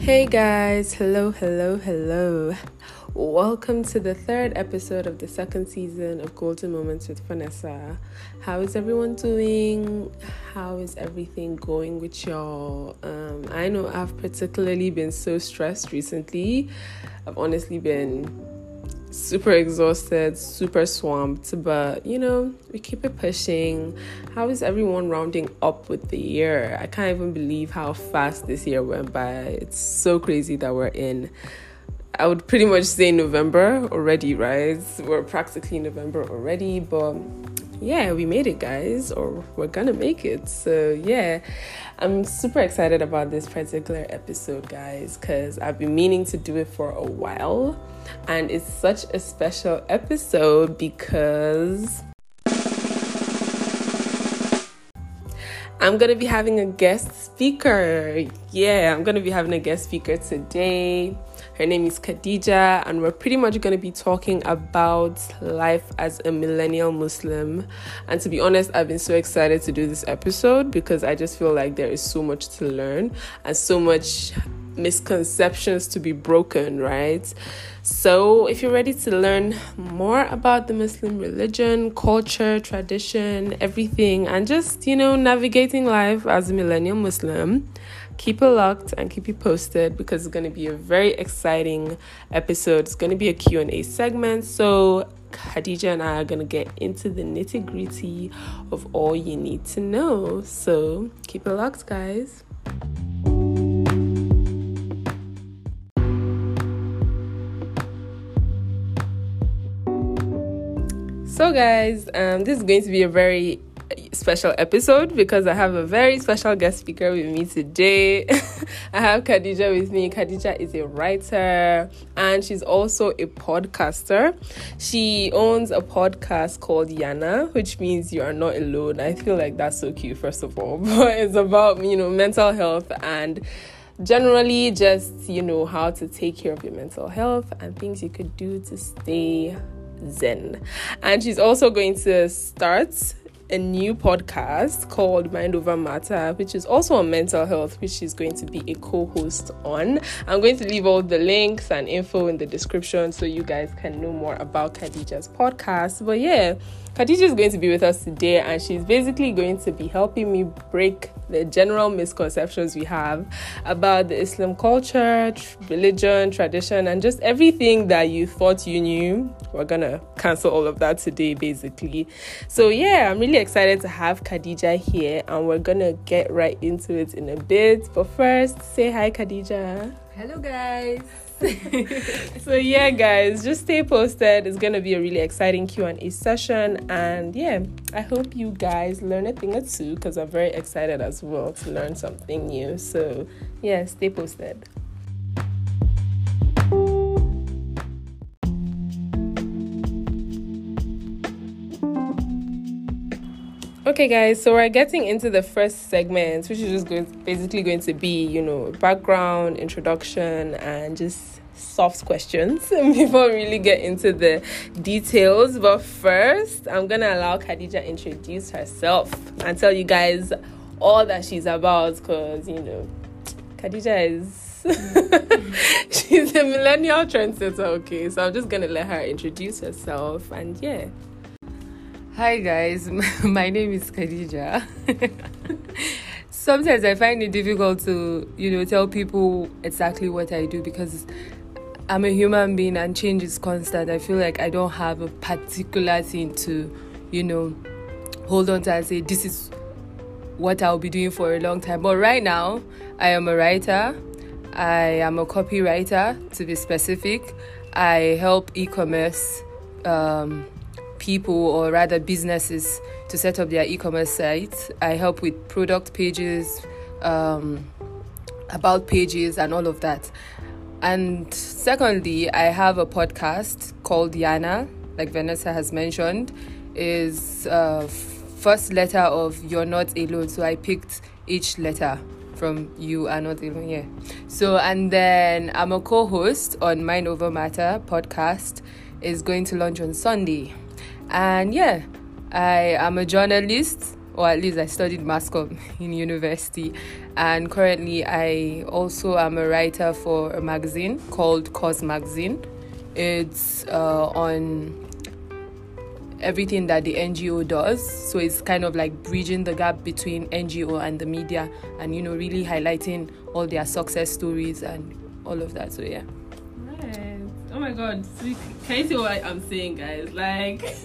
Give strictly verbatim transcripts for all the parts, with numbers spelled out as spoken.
Hey guys, hello, hello, hello. Welcome to the third episode of the second season of Golden Moments with Vanessa. How is everyone doing? How is everything going with y'all? Um, I know I've particularly been so stressed recently. I've honestly been super exhausted, super swamped, but you know, we keep it pushing. How is everyone rounding up with the year? I can't even believe how fast this year went by. It's so crazy that we're in, I would pretty much say, November already, right? We're practically November already, but yeah, we made it, guys, or we're gonna make it. So yeah, I'm super excited about this particular episode, guys, because I've been meaning to do it for a while. And it's such a special episode because I'm going to be having a guest speaker. Yeah, I'm going to be having a guest speaker today. Her name is Khadija, and we're pretty much going to be talking about life as a millennial Muslim. And to be honest, I've been so excited to do this episode because I just feel like there is so much to learn and so much misconceptions to be broken, right? So if you're ready to learn more about the Muslim religion, culture, tradition, everything, and just, you know, navigating life as a millennial Muslim, keep it locked and keep it posted because it's going to be a very exciting episode. It's going to be a Q and A segment, so Khadija and I are going to get into the nitty-gritty of all you need to know. So keep it locked, guys. So guys, um, this is going to be a very special episode because I have a very special guest speaker with me today. I have Khadija with me. Khadija is a writer and she's also a podcaster. She owns a podcast called Yana, which means you are not alone. I feel like that's so cute, first of all. But it's about, you know, mental health and generally just, you know, how to take care of your mental health and things you could do to stay zen. And she's also going to start a new podcast called Mind Over Matter, which is also on mental health, which she's going to be a co-host on. I'm going to leave all the links and info in the description so you guys can know more about Khadija's podcast. But yeah, Khadija is going to be with us today, and she's basically going to be helping me break the general misconceptions we have about the Islam culture, religion, tradition, and just everything that you thought you knew. We're gonna cancel all of that today, basically. So yeah, I'm really excited to have Khadija here, and we're gonna get right into it in a bit. But first, say hi, Khadija. Hello, guys. So yeah, guys, just stay posted. It's gonna be a really exciting Q and A session, and yeah, I hope you guys learn a thing or two because I'm very excited as well to learn something new. So yeah, stay posted. Okay guys, so we're getting into the first segment, which is just going to, basically going to be, you know, background, introduction, and just soft questions before we really get into the details. But first, I'm going to allow Khadija to introduce herself and tell you guys all that she's about because, you know, Khadija is, she's a millennial trendsetter, okay? So I'm just going to let her introduce herself and yeah. Hi guys, my name is Khadija. Sometimes I find it difficult to, you know, tell people exactly what I do because I'm a human being and change is constant. I feel like I don't have a particular thing to, you know, hold on to and say this is what I'll be doing for a long time. But right now, I am a writer. I am a copywriter, to be specific. I help e-commerce um people, or rather businesses, to set up their e-commerce sites. I help with product pages, um, about pages and all of that. And secondly, I have a podcast called Yana, like Vanessa has mentioned, is uh, first letter of You're Not Alone. So I picked each letter from You Are Not Alone, yeah. So, and then I'm a co-host on Mind Over Matter podcast, is going to launch on Sunday. And yeah, I am a journalist, or at least I studied mass comm in university, and currently I also am a writer for a magazine called Cause Magazine. It's uh, on everything that the N G O does, so it's kind of like bridging the gap between N G O and the media, and you know, really highlighting all their success stories and all of that. So yeah. Right. Oh my God, can you see what I'm saying, guys? Like,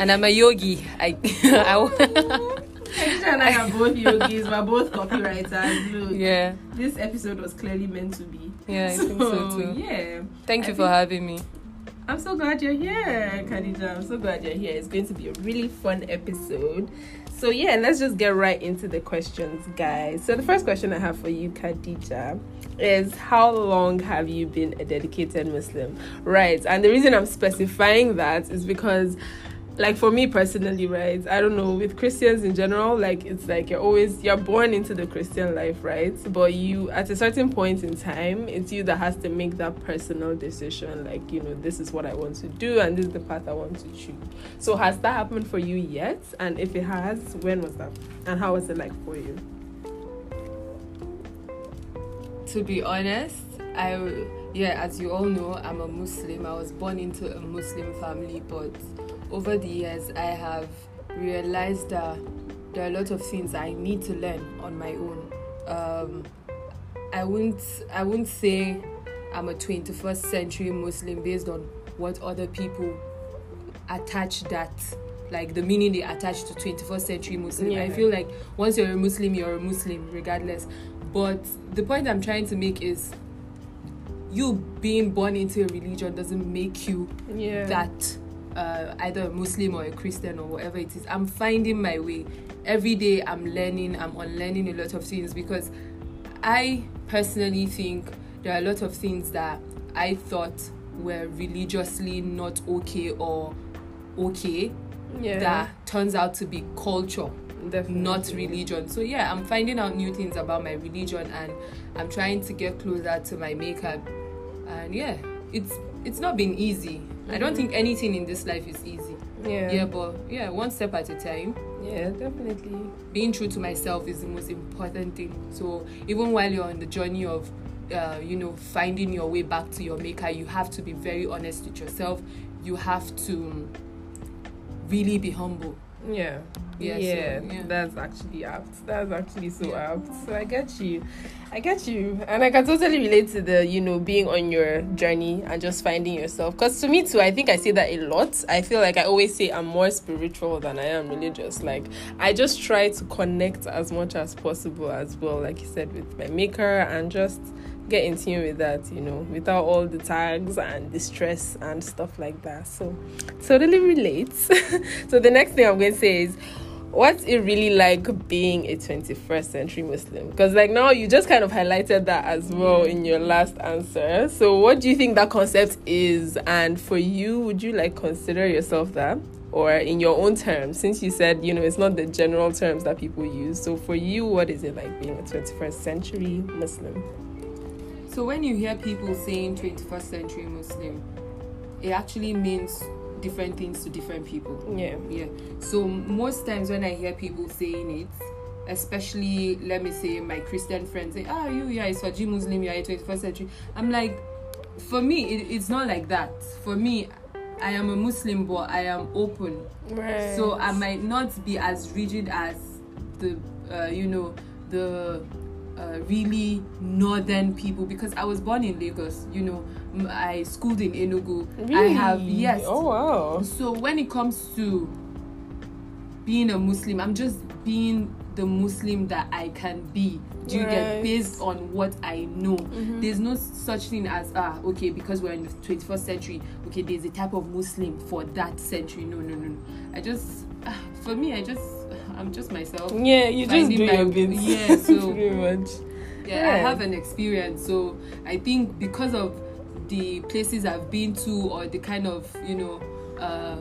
and I'm a yogi. I, I. Khadija and I are both yogis. We're both copywriters. Look, yeah. This episode was clearly meant to be. Yeah, I so, think so too. Yeah. Thank you I for think- having me. I'm so glad you're here, Khadija. I'm so glad you're here. It's going to be a really fun episode. So yeah, let's just get right into the questions, guys. So the first question I have for you, Khadija, is how long have you been a dedicated Muslim? Right. And the reason I'm specifying that is because, like, for me personally, right, I don't know, with Christians in general, like, it's like you're always, you're born into the Christian life, right? But you, at a certain point in time, it's you that has to make that personal decision, like, you know, this is what I want to do and this is the path I want to choose. So has that happened for you yet? And if it has, when was that? And how was it like for you? To be honest, I, yeah, as you all know, I'm a Muslim. I was born into a Muslim family, but over the years, I have realized that there are a lot of things I need to learn on my own. Um, I wouldn't, I wouldn't say I'm a twenty-first century Muslim based on what other people attach that, like the meaning they attach to twenty-first century Muslim. Yeah. I feel like once you're a Muslim, you're a Muslim regardless. But the point I'm trying to make is, you being born into a religion doesn't make you yeah. that. Uh, either a Muslim or a Christian or whatever it is. I'm finding my way. Every day I'm learning, I'm unlearning a lot of things, because I personally think there are a lot of things that I thought were religiously not okay or okay yeah. that turns out to be culture, definitely, not religion. So yeah, I'm finding out new things about my religion and I'm trying to get closer to my maker. And yeah, it's it's not been easy. I don't think anything in this life is easy. Yeah. Yeah, but yeah, one step at a time. Yeah, definitely. Being true to myself is the most important thing. So even while you're on the journey of, uh, you know, finding your way back to your maker, you have to be very honest with yourself. You have to really be humble. Yeah. Yeah, yeah, so, yeah, that's actually apt. That's actually so yeah. apt. So I get you. I get you. And I can totally relate to the, you know, being on your journey and just finding yourself. Because to me too, I think I say that a lot. I feel like I always say I'm more spiritual than I am religious. Like, I just try to connect as much as possible as well, like you said, with my maker, and just get in tune with that, you know, without all the tags and the stress and stuff like that. So totally relates. So the next thing I'm going to say is, what's it really like being a twenty-first century Muslim? Because like now you just kind of highlighted that as well in your last answer. So what do you think that concept is? And for you, would you like consider yourself that? Or in your own terms, since you said, you know, it's not the general terms that people use. So for you, what is it like being a twenty-first century Muslim? So when you hear people saying twenty-first century Muslim, it actually means different things to different people. Yeah. Yeah. So most times when I hear people saying it, especially, let me say, my Christian friends say, ah, you, yeah, it's Faji Muslim, you're a twenty-first century. I'm like, for me, it, it's not like that. For me, I am a Muslim, but I am open. Right. So I might not be as rigid as the, uh, you know, the uh, really northern people, because I was born in Lagos, you know. I schooled in Enugu. Really? I have, yes. Oh, wow. So when it comes to being a Muslim, I'm just being the Muslim that I can be. Do you right. get, based on what I know? Mm-hmm. There's no such thing as, ah, okay, because we're in the twenty-first century, okay, there's a type of Muslim for that century. No, no, no, no. I just, for me, I just, I'm just myself. Yeah, you just do your bit. Yeah, so. Pretty much. Yeah, yeah, I have an experience. So I think because of the places I've been to, or the kind of, you know, uh,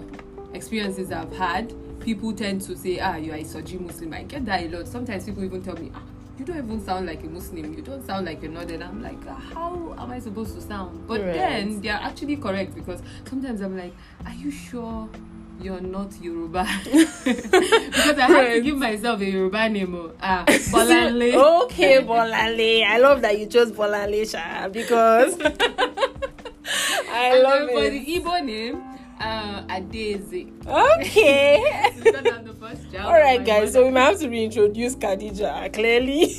experiences I've had, people tend to say, ah, you are a Soji Muslim. I get that a lot. Sometimes people even tell me, ah, you don't even sound like a Muslim. You don't sound like a northern. I'm like, ah, how am I supposed to sound? But right. then they are actually correct, because sometimes I'm like, are you sure you're not Yoruba. Because I had to give myself a Yoruba name. Ah, Bolanle. Okay, Bolanle. I love that you chose Bolanle, Sha, because I and love it. For the Igbo name, uh, Adeze. Okay. Because I'm the first child. All right, guys. Mother. So we might have to reintroduce Khadija. Clearly,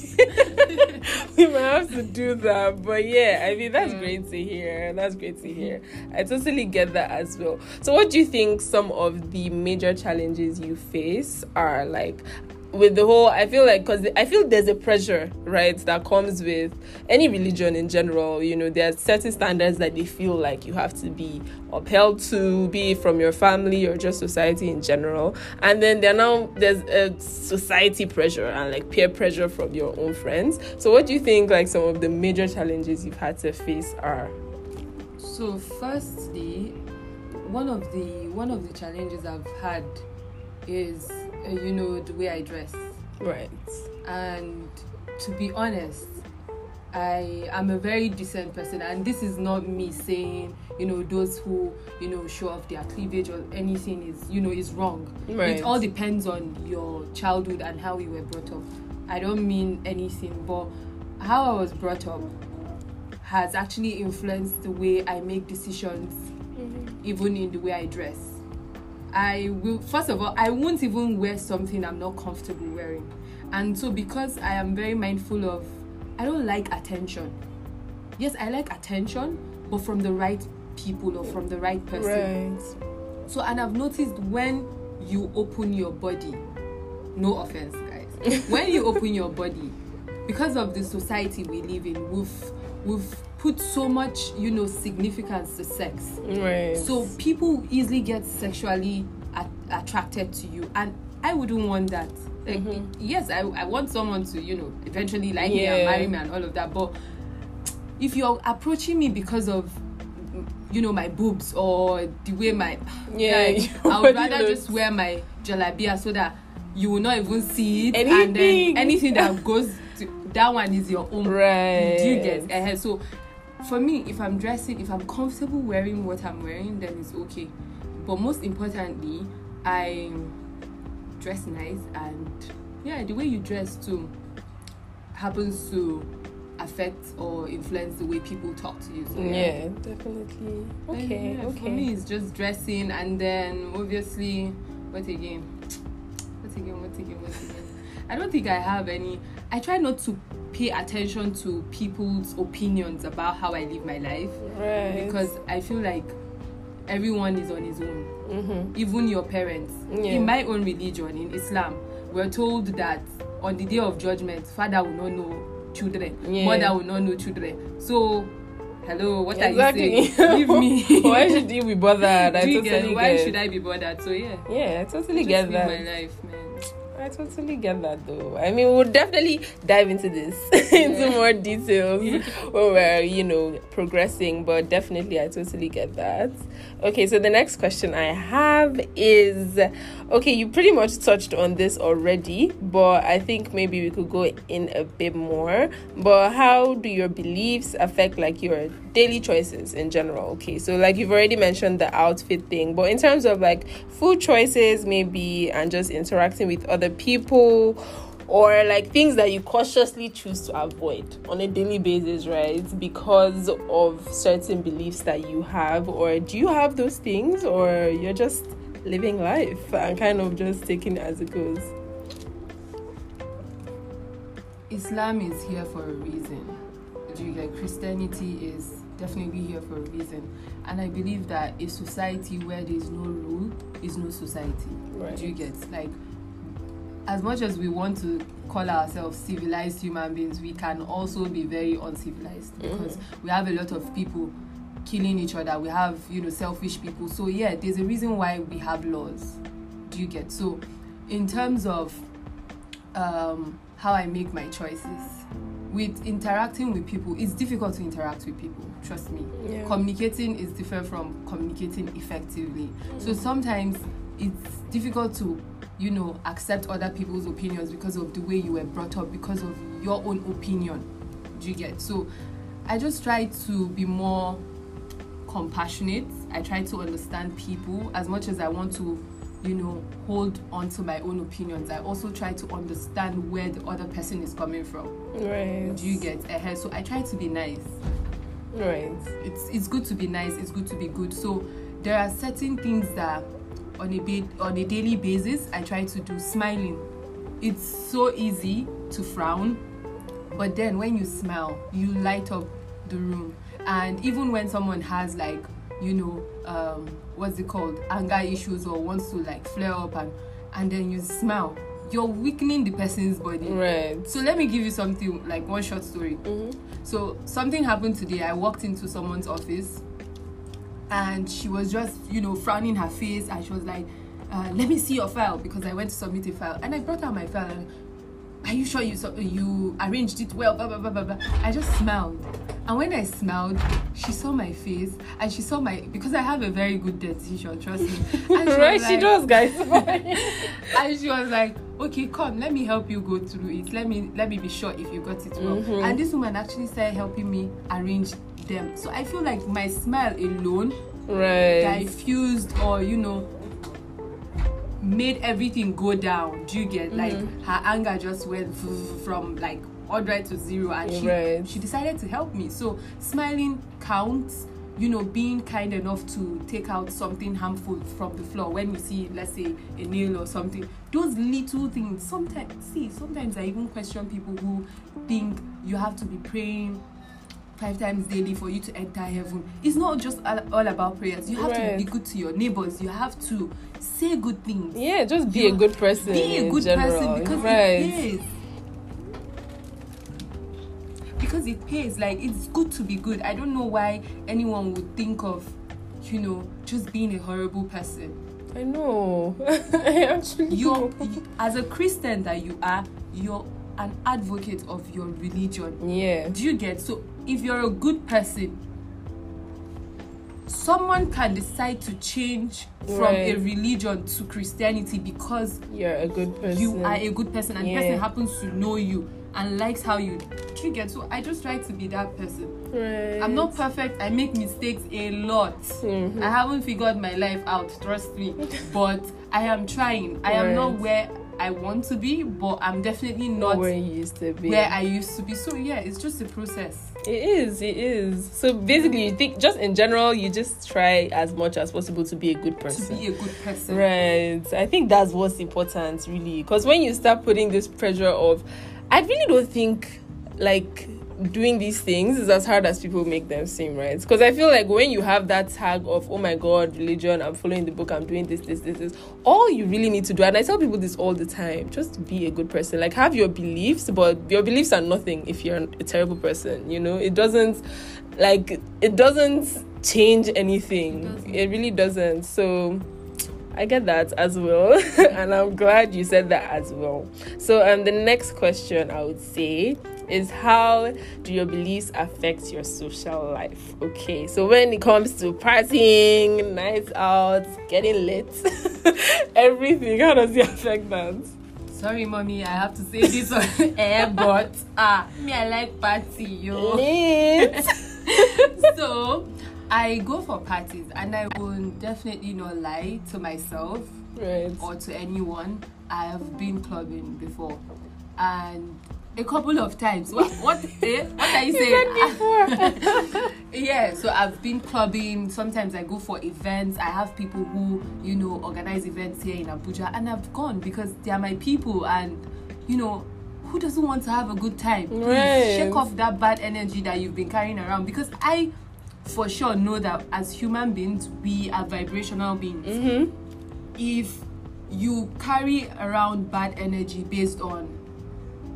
we might have to do that. But yeah, I mean that's mm. great to hear. That's great to hear. I totally get that as well. So, what do you think some of the major challenges you face are like? With the whole, I feel like, because I feel there's a pressure, right, that comes with any religion in general. You know, there are certain standards that they feel like you have to be upheld to, be it from your family or just society in general. And then there now there's a society pressure and like peer pressure from your own friends. So what do you think like some of the major challenges you've had to face are? So firstly, one of the one of the challenges I've had is uh, you know, the way I dress, right? And to be honest, I am a very decent person, and this is not me saying, you know, those who, you know, show off their cleavage or anything is, you know, is wrong, right? It all depends on your childhood and how you were brought up. I don't mean anything, but how I was brought up has actually influenced the way I make decisions, mm-hmm. even in the way I dress. I will, first of all, I won't even wear something I'm not comfortable wearing. And so because I am very mindful of, I don't like attention. Yes, I like attention, but from the right people or from the right person. Right. So, and I've noticed when you open your body, no offense, guys, when you open your body, because of the society we live in, we've, we've put so much, you know, significance to sex. Right. So people easily get sexually at- attracted to you, and I wouldn't want that. Like, mm-hmm. yes, I I want someone to, you know, eventually like yeah. me and marry me and all of that. But if you're approaching me because of, you know, my boobs or the way my yeah, like, I would rather looks. just wear my jalabia so that you will not even see it, anything. And then anything that goes to that one is your own. Right. You get uh, so. For me, if I'm dressing, if I'm comfortable wearing what I'm wearing, then it's okay. But most importantly, I dress nice, and yeah, the way you dress too happens to affect or influence the way people talk to you. So, yeah. yeah, definitely. Okay, yeah, okay. For me, it's just dressing, and then obviously, what again? What again? What again? What again? I don't think I have any. I try not to pay attention to people's opinions about how I live my life, right? Because I feel like everyone is on his own, mm-hmm. even your parents. Yeah. In my own religion, in Islam, we're told that on the day of judgment, father will not know children, yeah. mother will not know children. So, hello, what exactly. are you saying? Leave me. Why should you be bothered? I totally get. Why should I be bothered? So yeah, yeah, I totally Just get that. Live my life, man. I totally get that though. I mean, we'll definitely dive into this into yeah. more details yeah. when we're, you know, progressing, but definitely I totally get that. Okay, so the next question I have is, okay, you pretty much touched on this already, but I think maybe we could go in a bit more. But how do your beliefs affect like your daily choices in general? Okay, so like you've already mentioned the outfit thing, but in terms of like food choices maybe, and just interacting with other people, or like things that you cautiously choose to avoid on a daily basis, right, because of certain beliefs that you have, or do you have those things, or you're just living life and kind of just taking it as it goes? Islam is here for a reason. Do you get? Christianity is definitely here for a reason, and I believe that a society where there is no rule is no society. Right. Do you get? Like, as much as we want to call ourselves civilized human beings, we can also be very uncivilized, because mm-hmm. we have a lot of people killing each other. We have, you know, selfish people. So yeah, there's a reason why we have laws. Do you get? So in terms of um, how I make my choices, with interacting with people, it's difficult to interact with people. Trust me. Yeah. Communicating is different from communicating effectively. Mm-hmm. So sometimes it's difficult to, you know, accept other people's opinions because of the way you were brought up, because of your own opinion. Do you get? So I just try to be more compassionate I try to understand people as much as I want to, you know, hold on to my own opinions. I also try to understand where the other person is coming from. Right. Do you get ahead? So I try to be nice. Right. It's it's good to be nice. It's good to be good. So there are certain things that on a ba- on a daily basis I try to do. Smiling. It's so easy to frown, but then when you smile, you light up the room. And even when someone has, like, you know, um, what's it called, anger issues, or wants to, like, flare up, and, and then you smile, you're weakening the person's body. Right. So let me give you something, like, one short story. Mm-hmm. So something happened today. I walked into someone's office, and she was just, you know, frowning her face, and she was like, uh, let me see your file, because I went to submit a file. And I brought out my file, and are you sure you you arranged it well, blah, blah, blah, blah, blah. I just smiled. And when I smiled, she saw my face, and she saw my, because I have a very good dentition, trust me. And she right, like, she does, guys. And she was like, okay, come, let me help you go through it. Let me let me be sure if you got it well. Mm-hmm. And this woman actually started helping me arrange them. So I feel like my smile alone, right, diffused, or, you know, made everything go down. Do you get, like, mm-hmm. her anger just went from, like, all right to zero, and she, right. she decided to help me. So smiling counts, you know, being kind enough to take out something harmful from the floor when you see, let's say, a nail or something. Those little things. Sometimes, see, sometimes I even question people who think you have to be praying five times daily for you to enter heaven. It's not just all, all about prayers. You have right. to be good to your neighbors. You have to say good things. Yeah, just be you a good person. Be a good general. person because right. it is. Because it pays, like, it's good to be good. I don't know why anyone would think of, you know, just being a horrible person. I know. I actually you're, you, as a Christian that you are, you're an advocate of your religion. Yeah. Do you get? So if you're a good person, someone can decide to change from right. a religion to Christianity because you're a good person. You are a good person, and yeah. the person happens to know you and likes how you trigger. So I just try to be that person. Right. I'm not perfect. I make mistakes a lot. Mm-hmm. I haven't figured my life out, trust me. But I am trying. I right. am not where I want to be, but I'm definitely not where, you used to be. where I used to be. So yeah, it's just a process. It is. It is. So basically, you think, just in general, you just try as much as possible to be a good person. To be a good person. Right. I think that's what's important, really. Because when you start putting this pressure of, I really don't think, like, doing these things is as hard as people make them seem, right? Because I feel like when you have that tag of, oh my God, religion, I'm following the book, I'm doing this, this, this, this, all you really need to do, and I tell people this all the time, just be a good person. Like, have your beliefs, but your beliefs are nothing if you're a terrible person, you know? It doesn't, like, it doesn't change anything. It doesn't. It really doesn't. So I get that as well, and I'm glad you said that as well. So um, the next question I would say is, how do your beliefs affect your social life? Okay, so when it comes to partying, nights out, getting lit, everything, how does it affect that? Sorry, mommy, I have to say this on air, but ah, me, I like party, yo. Lit. So I go for parties, and I will definitely not lie to myself right. or to anyone. I have been clubbing before, and a couple of times. What? What? Eh? What are you saying? Yeah. So I've been clubbing. Sometimes I go for events. I have people who, you know, organize events here in Abuja, and I've gone because they are my people, and, you know, who doesn't want to have a good time? Please right. shake off that bad energy that you've been carrying around, because I. for sure know that as human beings, we are vibrational beings. Mm-hmm. If you carry around bad energy based on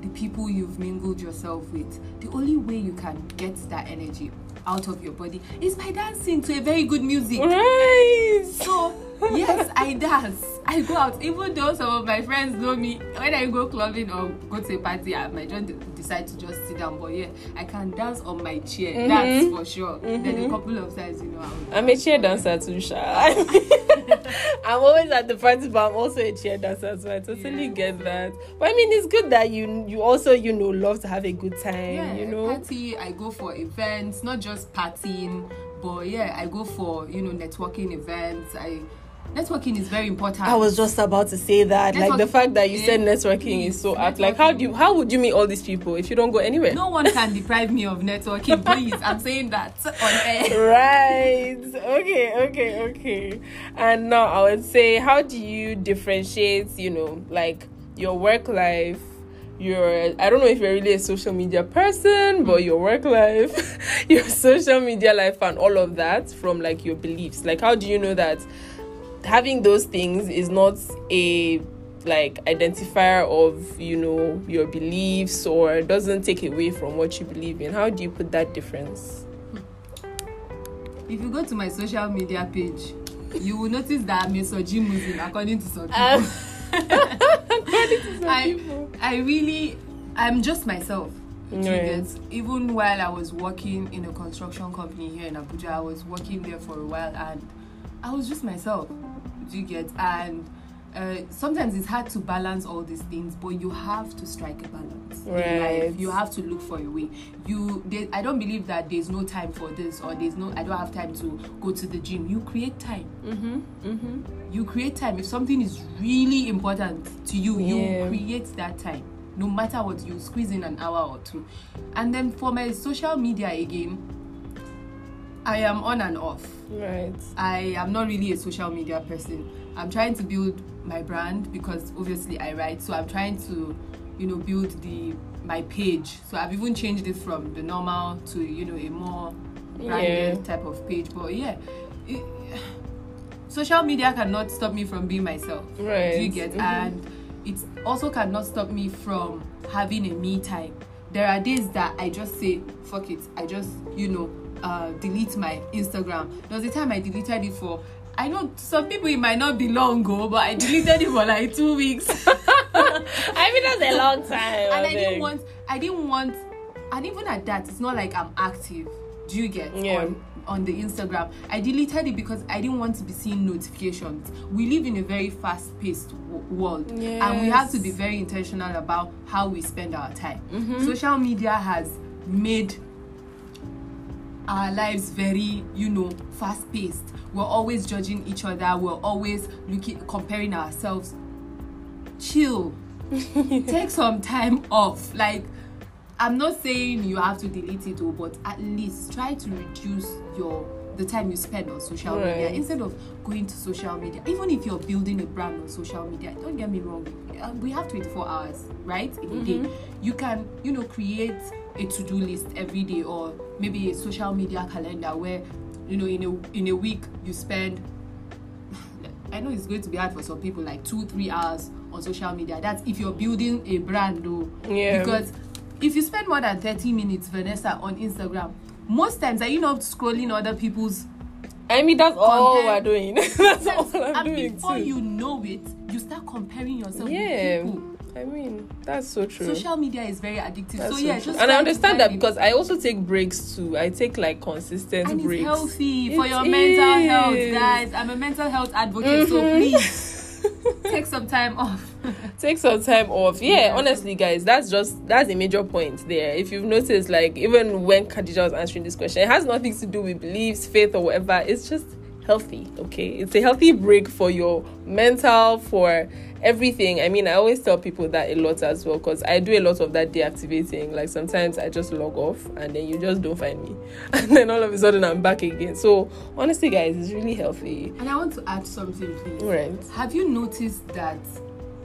the people you've mingled yourself with, the only way you can get that energy out of your body is by dancing to a very good music. Right. So yes, I dance. I go out. Even though some of my friends know me, when I go clubbing or go to a party, I might just decide to just sit down. But yeah, I can dance on my chair. Mm-hmm. That's for sure. Mm-hmm. Then a couple of times, you know, I I'm a chair dancer too, Sha. I'm always at the party, but I'm also a chair dancer, so I totally yeah. get that. But I mean, it's good that you you also, you know, love to have a good time. Yeah, you know, party. I go for events, not just partying, But yeah, I go for, you know, networking events. I networking is very important. I was just about to say that. Network, like the fact that you yeah, said networking is so apt. Like how do you, how would you meet all these people if you don't go anywhere? No one can deprive me of networking, please. I'm saying that on air. Right. Okay, okay, okay. And now I would say, how do you differentiate, you know, like your work life, your, I don't know if you're really a social media person, but your work life, your social media life and all of that from like your beliefs. Like how do you know that having those things is not a like identifier of, you know, your beliefs or doesn't take away from what you believe in? How do you put that difference? If you go to my social media page, you will notice that I'm a misogynism according to some people. Um, according to some I, people. I really, I'm just myself. Right. Even while I was working in a construction company here in Abuja, I was working there for a while and I was just myself. Do you get? And uh, sometimes it's hard to balance all these things, but you have to strike a balance. Right. In life. You have to look for a way. You, they, I don't believe that there's no time for this or there's no. I don't have time to go to the gym. You create time. Mm-hmm. Mm-hmm. You create time. If something is really important to you, yeah. you create that time. No matter what, you squeeze in an hour or two. And then for my social media again, I am on and off. Right. I am not really a social media person. I'm trying to build my brand because obviously I write, so I'm trying to, you know, build the my page. So I've even changed it from the normal to, you know, a more branded yeah. type of page. But yeah, it, social media cannot stop me from being myself. Right. Do you get? Mm-hmm. And it also cannot stop me from having a me time. There are days that I just say, fuck it. I just, you know, Uh, delete my Instagram. There was a time I deleted it for, I know some people it might not be long ago, but I deleted it for like two weeks. I mean that's a long time. And I, I didn't want, I didn't want, and even at that, it's not like I'm active. Do you get yeah. on on the Instagram? I deleted it because I didn't want to be seeing notifications. We live in a very fast-paced w- world, yes. and we have to be very intentional about how we spend our time. Mm-hmm. Social media has made our lives very, you know, fast-paced. We're always judging each other. We're always looking, comparing ourselves. Chill. Take some time off. Like, I'm not saying you have to delete it, all, but at least try to reduce your the time you spend on social right. media instead of going to social media. Even if you're building a brand on social media, don't get me wrong. We have twenty-four hours, right, in a mm-hmm. day. You can, you know, create a to-do list every day, or maybe a social media calendar where, you know, in a in a week you spend, I know it's going to be hard for some people, like two three hours on social media. That's if you're building a brand though, yeah. because if you spend more than thirty minutes, Vanessa, on Instagram, most times are you not scrolling other people's, I mean that's content? All we're doing. That's all I'm and doing before too. You know it, you start comparing yourself yeah. with people. I mean, that's so true. Social media is very addictive. That's so yeah, so just and I understand that because I also take breaks too. I take like consistent and breaks. It's healthy for it your is. mental health, guys. I'm a mental health advocate, mm-hmm. so please take some time off. Take some time off. Yeah, yeah, honestly, guys, that's just that's a major point there. If you've noticed, like even when Khadija was answering this question, it has nothing to do with beliefs, faith, or whatever. It's just healthy, okay? It's a healthy break for your mental, for everything. I mean, I always tell people that a lot as well because I do a lot of that deactivating. Like sometimes I just log off and then you just don't find me. And then all of a sudden I'm back again. So honestly, guys, it's really healthy. And I want to add something, please. Right. Have you noticed that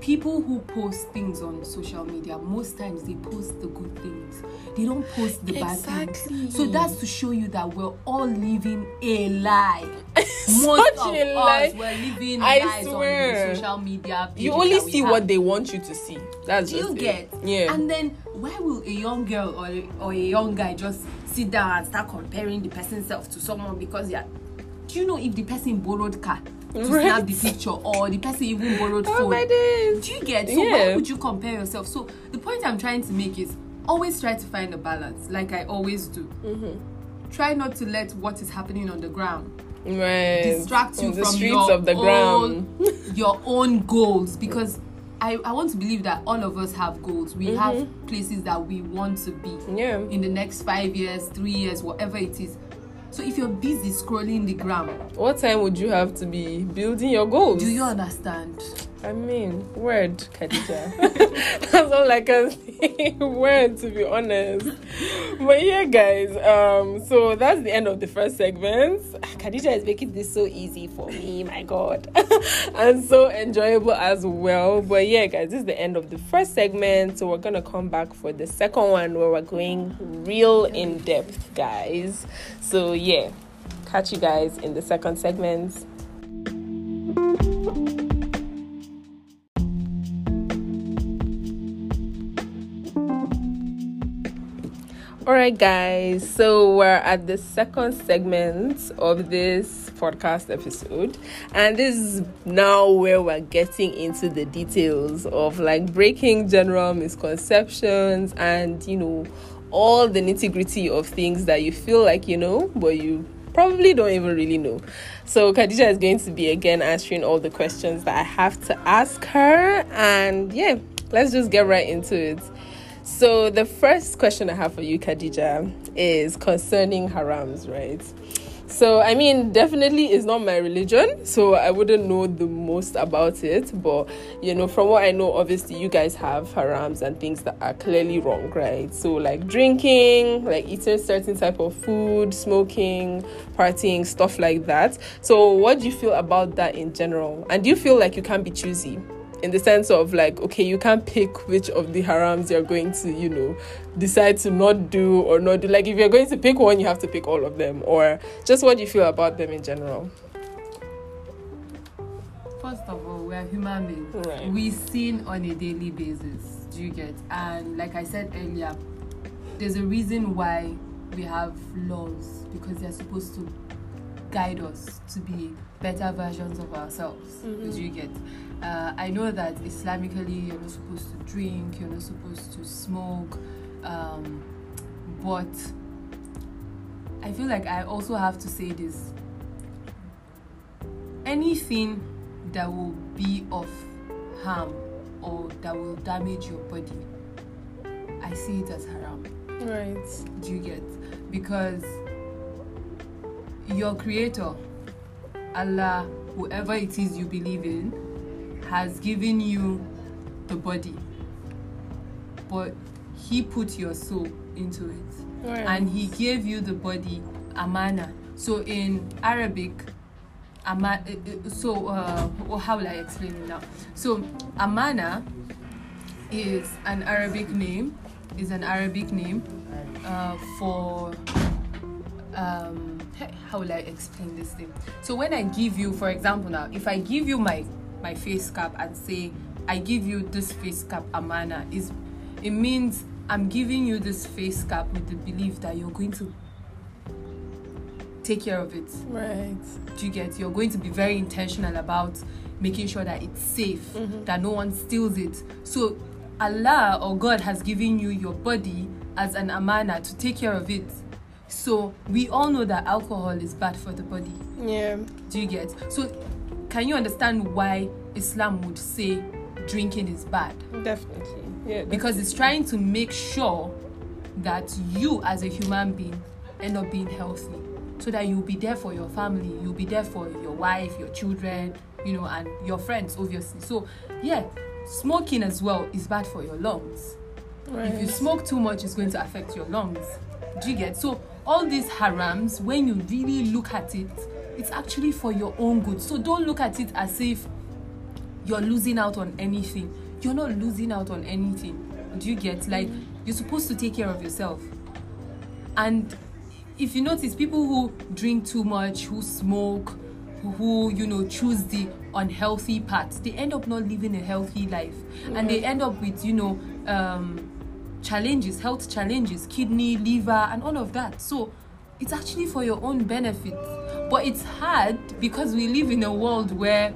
people who post things on social media, most times they post the good things. They don't post the exactly. bad things. So that's to show you that we're all living a lie. Most Such of a lie. us were living I lies swear. on social media. You only see have. what they want you to see. That's you just you get. It. Yeah. And then why will a young girl or a, or a young guy just sit down and start comparing the person's self to someone because they are, do you know if the person borrowed car? To right. snap the picture, or the person even borrowed phone. Oh my days. Do you get? So yeah. why would you compare yourself? So the point I'm trying to make is always try to find a balance, like I always do. Mm-hmm. Try not to let what is happening on the ground right. distract you on the from streets your of the own, ground. your own goals, because I, I want to believe that all of us have goals. We mm-hmm. have places that we want to be yeah. in the next five years, three years, whatever it is. So if you're busy scrolling the gram, what time would you have to be building your goals? Do you understand? I mean, word, Khadija. That's all I can say. Word, to be honest. But yeah, guys, um, so that's the end of the first segment. Khadija is making this so easy for me, my God. And so enjoyable as well. But yeah, guys, this is the end of the first segment. So we're going to come back for the second one where we're going real in depth, guys. So yeah, catch you guys in the second segment. Alright guys, so we're at the second segment of this podcast episode, and this is now where we're getting into the details of like breaking general misconceptions and, you know, all the nitty-gritty of things that you feel like you know but you probably don't even really know. So Khadija is going to be again answering all the questions that I have to ask her, and yeah, let's just get right into it. So the first question I have for you, Khadija, is concerning harams, right? So, I mean, definitely it's not my religion, so I wouldn't know the most about it. But, you know, from what I know, obviously you guys have harams and things that are clearly wrong, right? So, like drinking, like eating certain type of food, smoking, partying, stuff like that. So what do you feel about that in general? And do you feel like you can't be choosy? In the sense of like, okay, you can't pick which of the harams you're going to, you know, decide to not do or not do. Like, if you're going to pick one, you have to pick all of them. Or just what do you feel about them in general? First of all, we are human beings. Right. We sin on a daily basis, do you get? And like I said earlier, there's a reason why we have laws, because they're supposed to guide us to be better versions of ourselves. Mm-hmm. Do you get? Uh, I know that Islamically you're not supposed to drink, you're not supposed to smoke, um, but I feel like I also have to say this. Anything that will be of harm or that will damage your body, I see it as haram. Right. Do you get? Because your creator, Allah, whoever it is you believe in, has given you the body, but he put your soul into it. Right. And he gave you the body amana. So in Arabic, ama- so uh, how will I explain it now? So amana is an Arabic name, is an Arabic name uh, for um, how will I explain this thing? So when I give you, for example now, if I give you my my face cap and say, I give you this face cap amana, is it means I'm giving you this face cap with the belief that you're going to take care of it. Right. Do you get? You're going to be very intentional about making sure that it's safe, mm-hmm. that no one steals it. So Allah or God has given you your body as an amana to take care of it. So we all know that alcohol is bad for the body. Yeah. Do you get? So can you understand why Islam would say drinking is bad? Definitely. Yeah. Because definitely. It's trying to make sure that you as a human being end up being healthy, so that you'll be there for your family, you'll be there for your wife, your children, you know, and your friends, obviously. So yeah, smoking as well is bad for your lungs. Right. If you smoke too much, it's going to affect your lungs. Do you get? So all these harams, when you really look at it, it's actually for your own good. So don't look at it as if you're losing out on anything. You're not losing out on anything. Do you get? Like, you're supposed to take care of yourself. And if you notice, people who drink too much, who smoke, who, you know, choose the unhealthy path, they end up not living a healthy life. Mm-hmm. And they end up with, you know, um, challenges, health challenges, kidney, liver, and all of that. So it's actually for your own benefit. But it's hard because we live in a world where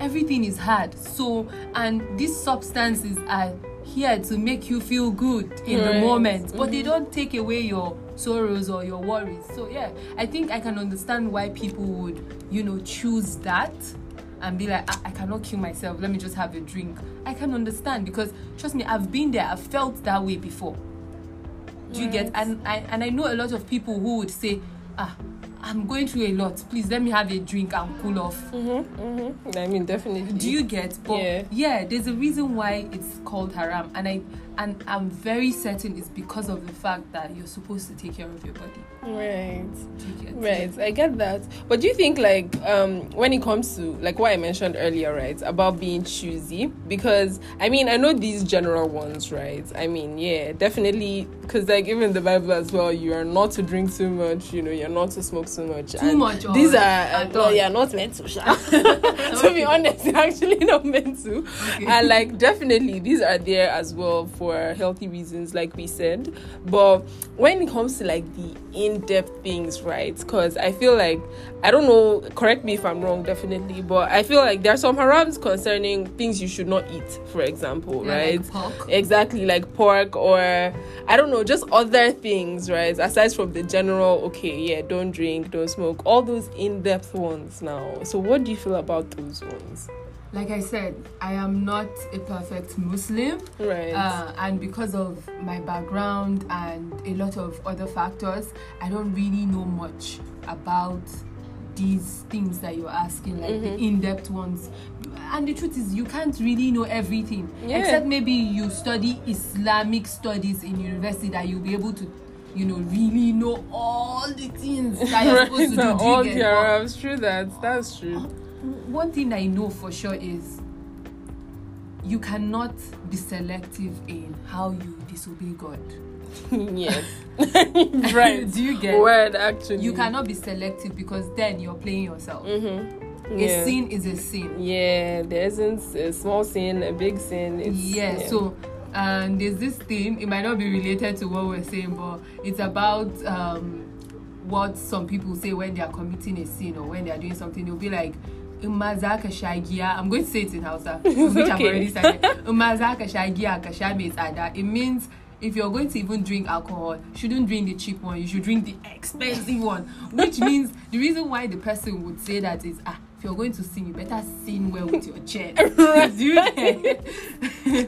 everything is hard. So, and these substances are here to make you feel good in right. the moment, but mm-hmm. they don't take away your sorrows or your worries. So yeah, I think I can understand why people would, you know, choose that and be like, I-, I cannot kill myself, let me just have a drink. I can understand, because trust me, I've been there, I've felt that way before. Do you right. get? And I and I know a lot of people who would say, ah, I'm going through a lot. Please let me have a drink and cool off. Mm-hmm, mm-hmm. I mean, definitely. Do you get? But yeah. yeah, there's a reason why it's called haram, and I and I'm very certain it's because of the fact that you're supposed to take care of your body. Right. Do you get? Right. I get that. But do you think, like, um, when it comes to like what I mentioned earlier, right, about being choosy? Because I mean, I know these general ones, right? I mean, yeah, definitely. Because like even the Bible as well, you are not to drink too much. You know, you're not to smoke too much. Too and much. These are well, yeah, not meant to. To be honest, you're actually not meant to. Okay. And like definitely, these are there as well for healthy reasons, like we said. But when it comes to like the in-depth things, right? Because I feel like I don't know. Correct me if I'm wrong. Definitely, but I feel like there are some harams concerning things you should not eat. For example, yeah, right? Like pork. Exactly, like pork or I don't know. Just other things, right? Aside from the general, okay, yeah, don't drink, don't smoke, all those in-depth ones now. So what do you feel about those ones? Like I said, I am not a perfect Muslim. Right. Uh, and because of my background and a lot of other factors, I don't really know much about these things that you're asking, like mm-hmm. the in-depth ones. And the truth is, you can't really know everything. Yeah. Except maybe you study Islamic studies in university that you'll be able to, you know, really know all the things that you're right, supposed to do. All the Arabs, true that. That's true. One thing I know for sure is you cannot be selective in how you disobey God. Yes. Right. Do you get word actually? You cannot be selective because then you're playing yourself. Mm-hmm. Yeah. A sin is a sin. Yeah, there isn't a small sin, a big sin. It's, yeah, yeah, so um, there's this thing, it might not be related to what we're saying, but it's about um, what some people say when they are committing a sin or when they are doing something. They'll be like, I'm going to say it in Hausa, which okay. I've already started. It means if you're going to even drink alcohol, you shouldn't drink the cheap one, you should drink the expensive one. Which means the reason why the person would say that is, ah, if you're going to sing, you better sing well with your chest.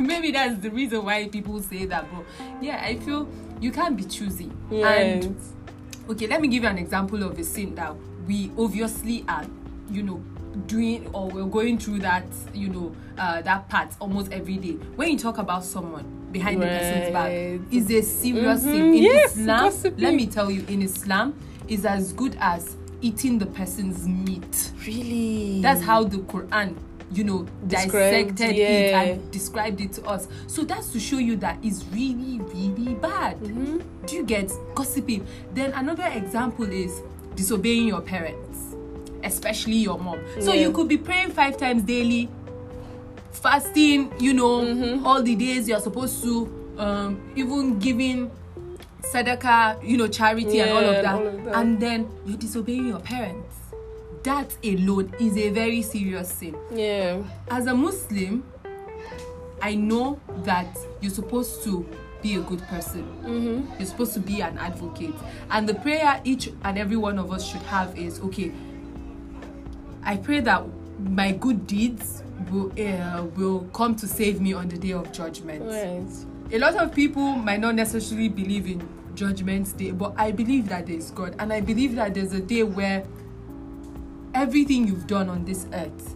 Maybe that's the reason why people say that. But yeah, I feel you can't be choosy. Yes. And okay, let me give you an example of a sin that we obviously are, you know, doing or we're going through that, you know, uh, that part almost every day. When you talk about someone behind right. the person's back, is a serious mm-hmm. sin. In yes, Islam, gossiping. Let me tell you, in Islam, is as good as eating the person's meat. Really? That's how the Quran, you know, described, dissected yeah. it and described it to us. So that's to show you that it's really, really bad. Mm-hmm. Do you get gossiping? Then another example is disobeying your parents, especially your mom. Yeah. So you could be praying five times daily, fasting, you know, mm-hmm. all the days you're supposed to, um, even giving Sadaka, you know, charity yeah, and all of, that. all of that. And then you're disobeying your parents. That alone is a very serious sin. Yeah. As a Muslim, I know that you're supposed to be a good person. Mm-hmm. You're supposed to be an advocate. And the prayer each and every one of us should have is, okay, I pray that my good deeds will, uh, will come to save me on the day of judgment. Right. A lot of people might not necessarily believe in Judgment Day, but I believe that there's God. And I believe that there's a day where everything you've done on this earth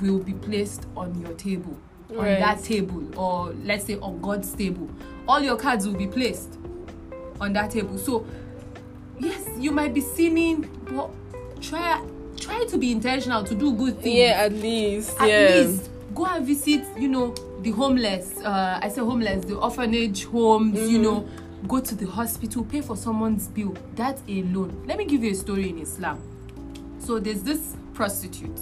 will be placed on your table, right. on that table, or let's say on God's table. All your cards will be placed on that table. So, yes, you might be sinning, but try, try to be intentional to do good things. Yeah, at least. At yeah. least. Go and visit, you know, the homeless, uh, I say homeless, the orphanage homes, mm. you know, go to the hospital, pay for someone's bill. That alone. Let me give you a story in Islam. So there's this prostitute,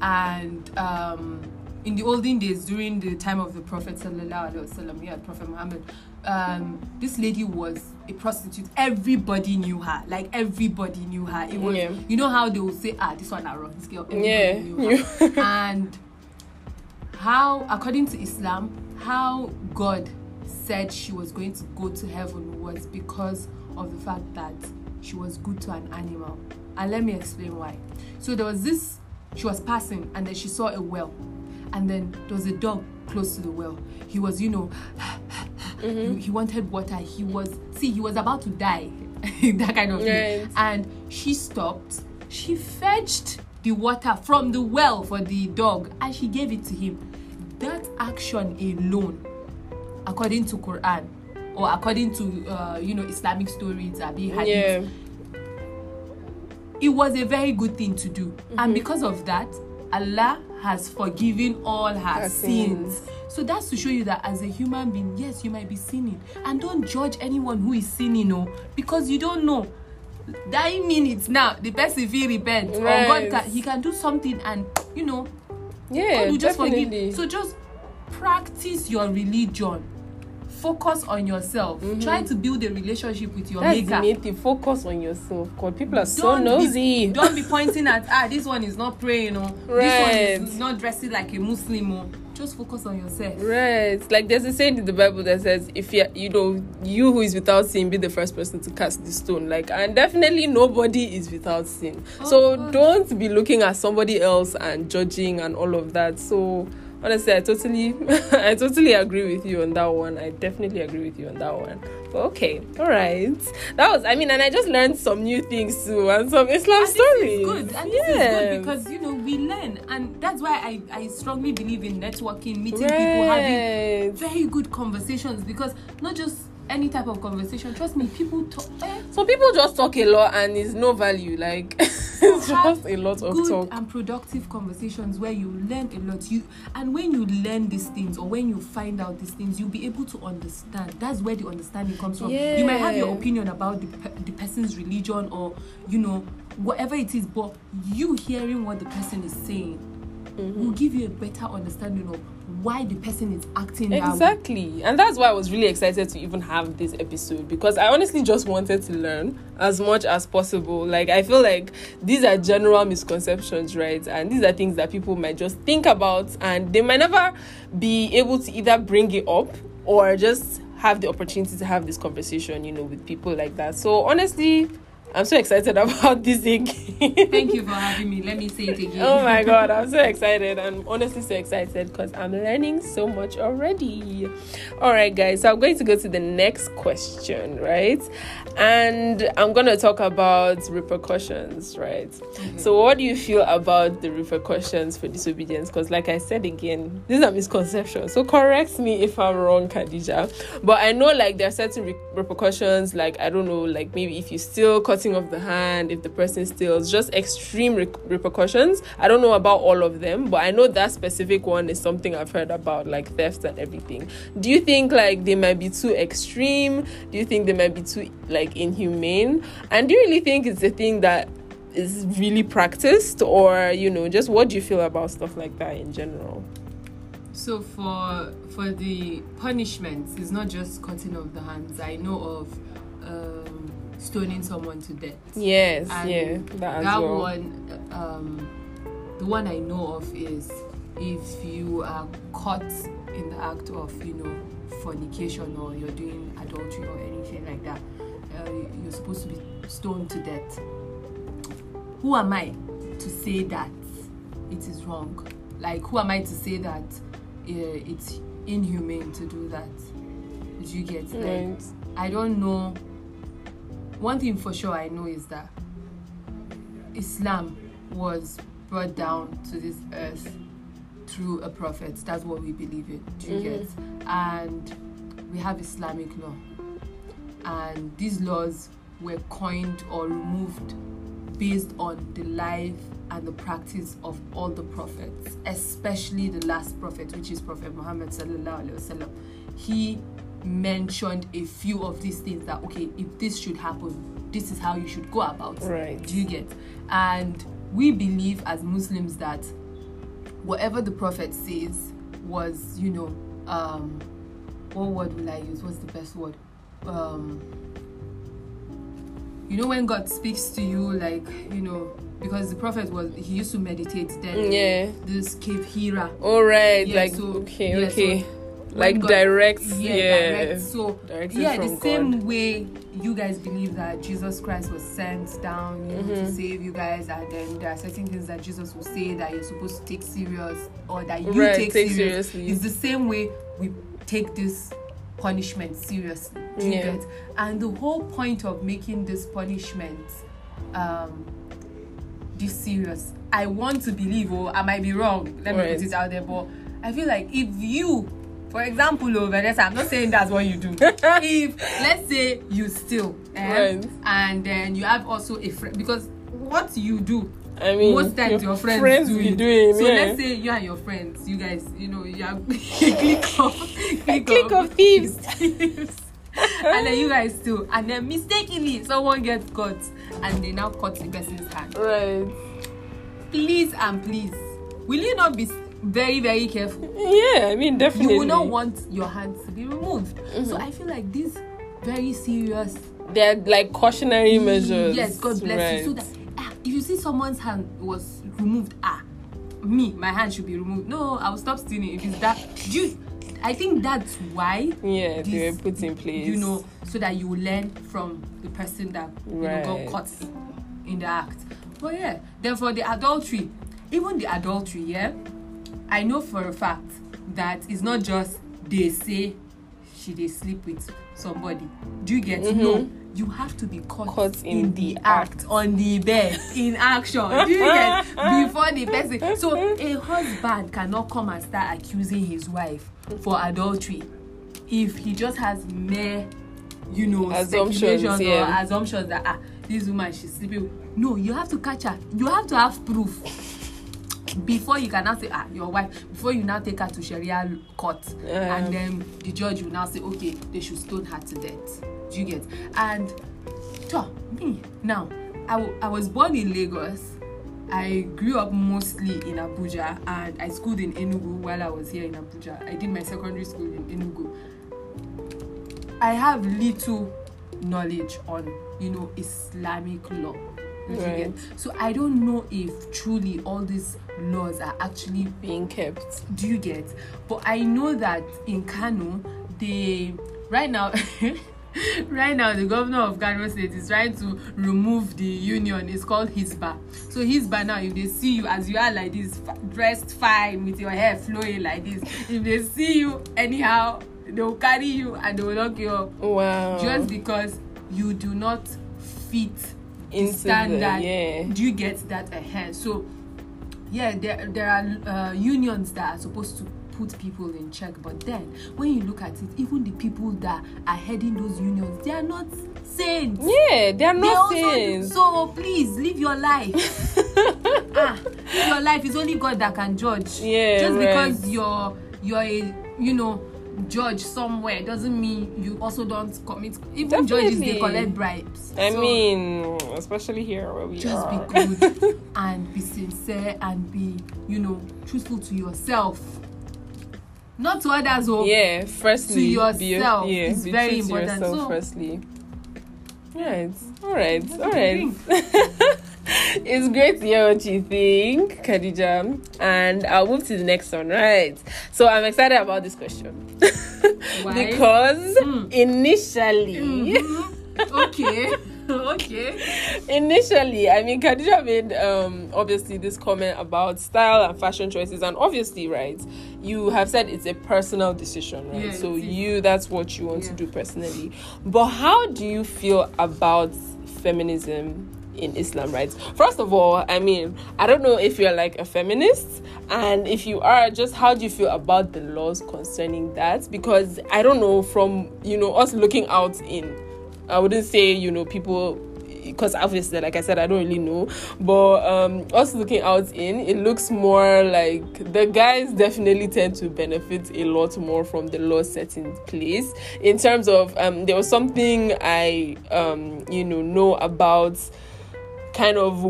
and um, in the olden days, during the time of the Prophet Sallallahu Alaihi Wasallam, yeah, Prophet Muhammad, um, this lady was a prostitute. Everybody knew her. Like, everybody knew her. It was, yeah. You know how they would say, ah, this one are wrong. This girl, everybody yeah. knew her. And how, according to Islam, how God said she was going to go to heaven was because of the fact that she was good to an animal. And let me explain why. So there was this, she was passing and then she saw a well. And then there was a dog close to the well. He was, you know, mm-hmm. he, he wanted water. He was, see, he was about to die. that kind of thing. Right. And she stopped. She fetched the water from the well for the dog and she gave it to him. That action alone, according to Quran or according to uh, you know, Islamic stories, abi hadith, yeah, it was a very good thing to do. Mm-hmm. And because of that, Allah has forgiven all her, her sins. sins. So that's to show you that as a human being, yes, you might be sinning. And don't judge anyone who is sinning, no, because you don't know. That minutes now, the person if he repents, yes, or God can, he can do something and, you know, yeah, God will just forgive. So just practice your religion. Focus on yourself. Mm-hmm. Try to build a relationship with your That's maker. Native. Focus on yourself. God, people are don't so nosy. Be, don't be pointing at, ah, this one is not praying, or right, this one is not dressing like a Muslim, or just focus on yourself. Right. Like there's a saying in the Bible that says, if you, you know, you who is without sin, be the first person to cast the stone. Like, and definitely nobody is without sin. Oh, so God, don't be looking at somebody else and judging and all of that. So honestly, I totally, I totally agree with you on that one. I definitely agree with you on that one. But okay, all right. That was, I mean, and I just learned some new things too, and some Islam and stories. This is good, and yeah, this is good because, you know, we learn, and that's why I, I strongly believe in networking, meeting right, people, having very good conversations, because not just any type of conversation. Trust me, people talk. Eh? So people just talk a lot, and it's no value. Like it's just a lot of good talk and productive conversations where you learn a lot. You and when you learn these things, or when you find out these things, you'll be able to understand. That's where the understanding comes from. Yeah. You might have your opinion about the the person's religion, or you know whatever it is, but you hearing what the person is saying, mm-hmm, will give you a better understanding of why the person is acting exactly out. And that's why I was really excited to even have this episode, because I honestly just wanted to learn as much as possible. Like, I feel like these are general misconceptions, right? And these are things that people might just think about, and they might never be able to either bring it up or just have the opportunity to have this conversation, you know, with people like that. So honestly, I'm so excited about this again. Thank you for having me. Let me say it again. Oh my God, I'm so excited. I'm honestly so excited because I'm learning so much already. All right, guys. So I'm going to go to the next question, right? And I'm going to talk about repercussions, right? Mm-hmm. So what do you feel about the repercussions for disobedience? Because like I said again, these are misconceptions. So correct me if I'm wrong, Khadija. But I know like there are certain re- repercussions, like, I don't know, like maybe if you still cut of the hand, if the person steals, just extreme re- repercussions. I don't know about all of them, but I know that specific one is something I've heard about, like theft and everything. Do you think like they might be too extreme? Do you think they might be too like inhumane? And do you really think it's a thing that is really practiced, or you know, just what do you feel about stuff like that in general? So for for the punishments, it's not just cutting off the hands. I know of um stoning someone to death. Yes, and yeah, that, that well. one, um, the one I know of is if you are caught in the act of, you know, fornication, or you're doing adultery or anything like that, uh, you're supposed to be stoned to death. Who am I to say that it is wrong? Like, who am I to say that uh, it's inhumane to do that? Did you get that? Right. Like, I don't know. One thing for sure I know is that Islam was brought down to this earth through a prophet. That's what we believe in. Do you get? Mm-hmm. And we have Islamic law. And these laws were coined or removed based on the life and the practice of all the prophets, especially the last prophet, which is Prophet Muhammad sallallahu alaihi wasallam. He mentioned a few of these things that, okay, if this should happen, this is how you should go about it. Right. Do you get? And we believe as Muslims that whatever the Prophet says was, you know, um, what word will I use? What's the best word? Um, you know, when God speaks to you, like, you know, because the Prophet was, he used to meditate then. Yeah. This cave Hira. All right. Yeah, like, so, okay, yeah, okay. So, like God, direct, yeah, yeah. Direct. So Directed yeah, the same God. Way you guys believe that Jesus Christ was sent down, you know, mm-hmm, to save you guys, and then there are certain things that Jesus will say that you're supposed to take serious, or that you right, take, take serious. Seriously. It's the same way we take this punishment seriously. Do you yeah. get? And the whole point of making this punishment um this serious, I want to believe, or I might be wrong, let right. me put it out there, but I feel like if you, for example, oh, Vanessa, I'm not saying that's what you do. If, let's say, you steal, um, right. and then you have also a friend, because what you do, I mean, most times your, your friends, friends do it. Doing, so yeah. let's say you and your friends, you guys, you know, you have click of, click, click of thieves. thieves. And then you guys steal, and then mistakenly someone gets caught, and they now cut the person's hand. Right. Please and please, will you not be very, very careful? Yeah, I mean, definitely. You will not want your hands to be removed. Mm-hmm. So I feel like these very serious... They're like cautionary measures. Yes, God bless right. you. So that ah, if you see someone's hand was removed, ah, me, my hand should be removed. No, I will stop stealing if it's that. Do you, I think that's why... Yeah, this, they were put in place. You know, so that you will learn from the person that right. you know, got caught in the act. But yeah, then for the adultery, even the adultery, yeah... I know for a fact that it's not just they say she they sleep with somebody. Do you get mm-hmm. no? You have to be caught, caught in, in the act, act, on the bed, in action. Do you get before the person? So a husband cannot come and start accusing his wife for adultery if he just has mere, you know, assumptions yeah. or assumptions that ah, this woman she's sleeping with. No, you have to catch her. You have to have proof. Before you cannot say ah your wife, before you now take her to Sharia court, um, and then the judge will now say okay they should stone her to death. Do you get? And so me now, I, w- I was born in Lagos. I grew up mostly in Abuja, and I schooled in Enugu while I was here in Abuja. I did my secondary school in Enugu. I have little knowledge on you know Islamic law. Right. So I don't know if truly all these laws are actually being kept. Do you get? But I know that in Kano, they right now, right now the governor of Kano State is trying to remove the union. It's called Hisba. So Hisba now, if they see you as you are like this, dressed fine with your hair flowing like this, if they see you anyhow, they will carry you and they will lock you up. Wow! Just because you do not fit. Into standard, the, yeah. Do you get that ahead? So, yeah, there there are uh, unions that are supposed to put people in check, but then when you look at it, even the people that are heading those unions, they are not saints. Yeah, they are not they saints. Also, so please live your life. ah, live your life. It's only God that can judge. Yeah, just right. because you're you're a you know. judge somewhere doesn't mean you also don't commit. Even Definitely. Judges they collect bribes. I so, mean, especially here where we just are. Just be good and be sincere and be, you know, truthful to yourself, not to others. Or yeah, firstly, to yourself be, yeah, is be very important. So, firstly, yeah, it's all right, all right. It's great to hear what you think, Khadija. And I'll move to the next one, right? So I'm excited about this question. Why? Because mm. initially... Mm-hmm. Okay. okay. Initially, I mean, Khadija made, um, obviously, this comment about style and fashion choices. And obviously, right, you have said it's a personal decision, right? Yeah, so you, that's what you want yeah. to do personally. But how do you feel about feminism in Islam, right? First of all, I mean, I don't know if you're like a feminist, and if you are, just how do you feel about the laws concerning that? Because I don't know, from, you know, us looking out in, I wouldn't say, you know, people, because obviously, like I said, I don't really know, but um, us looking out in, it looks more like the guys definitely tend to benefit a lot more from the law set in place. In terms of, um, there was something I, um, you know, know about kind of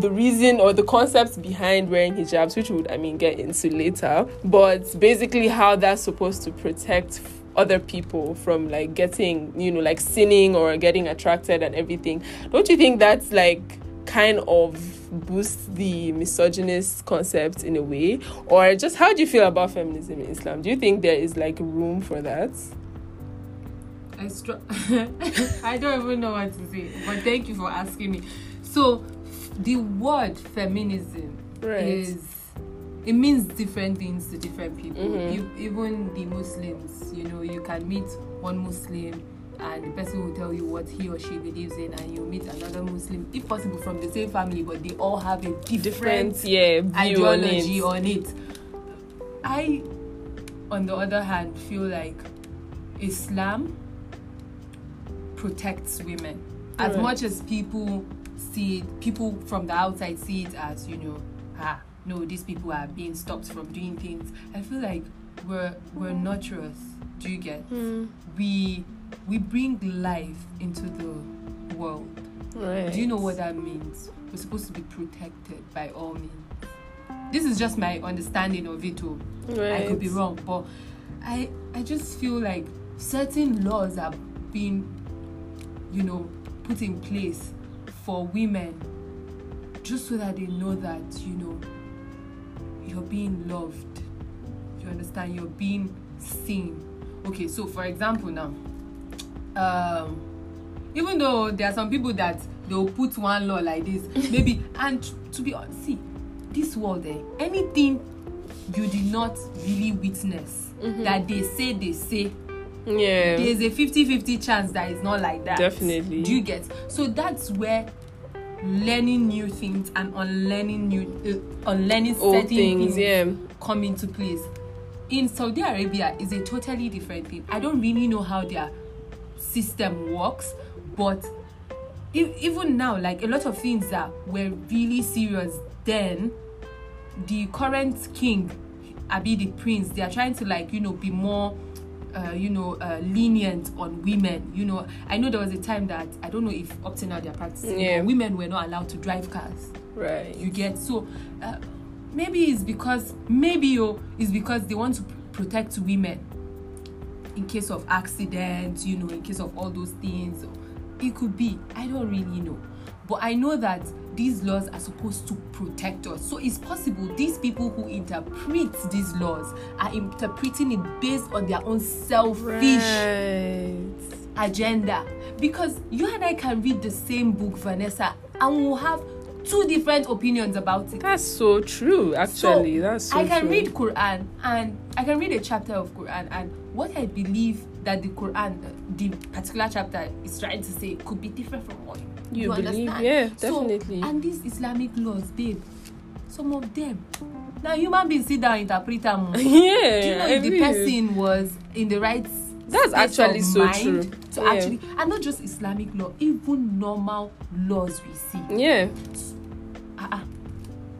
the reason or the concepts behind wearing hijabs, which would, I mean, get into later, but basically how that's supposed to protect other people from, like, getting, you know, like, sinning or getting attracted and everything. Don't you think that's, like, kind of boosts the misogynist concept in a way? Or just how do you feel about feminism in Islam? Do you think there is, like, room for that? I, str- I don't even know what to say, but thank you for asking me. So, the word feminism right. is it means different things to different people. Mm-hmm. You, even the Muslims, you know, you can meet one Muslim and the person will tell you what he or she believes in, and you meet another Muslim, if possible from the same family, but they all have a different, different yeah, view ideology on it. on it. I, on the other hand, feel like Islam protects women. As right. much as people see it, people from the outside see it as, you know, ah, no, these people are being stopped from doing things. I feel like we're we're nurturers. Do you get? Mm. We we bring life into the world. Right. Do you know what that means? We're supposed to be protected by all means. This is just my understanding of it too. Right. I could be wrong, but I I just feel like certain laws are being, you know, put in place for women, just so that they know that, you know, you're being loved. You understand? You're being seen. Okay, so for example now, um, even though there are some people that they'll put one law like this, maybe, and to be honest, see, this world, eh, anything you did not really witness, mm-hmm. that they say they say, yeah, there's a fifty-fifty chance that it's not like that. Definitely. Do you get? So that's where learning new things and unlearning new uh, unlearning certain things, things yeah. come into place. In Saudi Arabia is a totally different thing. I don't really know how their system works, but if, even now, like a lot of things that were really serious then, the current king, Abi the prince, they are trying to, like, you know, be more Uh, you know, uh, lenient on women. You know, I know there was a time that, I don't know if up to now they're practicing, yeah. but women were not allowed to drive cars. Right. You get? So uh, maybe it's because, maybe oh, it's because they want to p- protect women in case of accidents, you know, in case of all those things. It could be. I don't really know. But I know that these laws are supposed to protect us. So it's possible these people who interpret these laws are interpreting it based on their own selfish right. agenda. Because you and I can read the same book, Vanessa, and we'll have two different opinions about it. That's so true, actually. So That's so I can true. read Quran, and I can read a chapter of Quran, and what I believe that the Quran, the particular chapter is trying to say, could be different from what you, you believe, understand? Yeah, definitely. So, and these Islamic laws, babe, some of them, now human beings sit down and interpret them. Yeah, do you know I if agree. The person was in the right that's actually of so mind true. To yeah. actually, and not just Islamic law, even normal laws we see. Yeah, so, uh,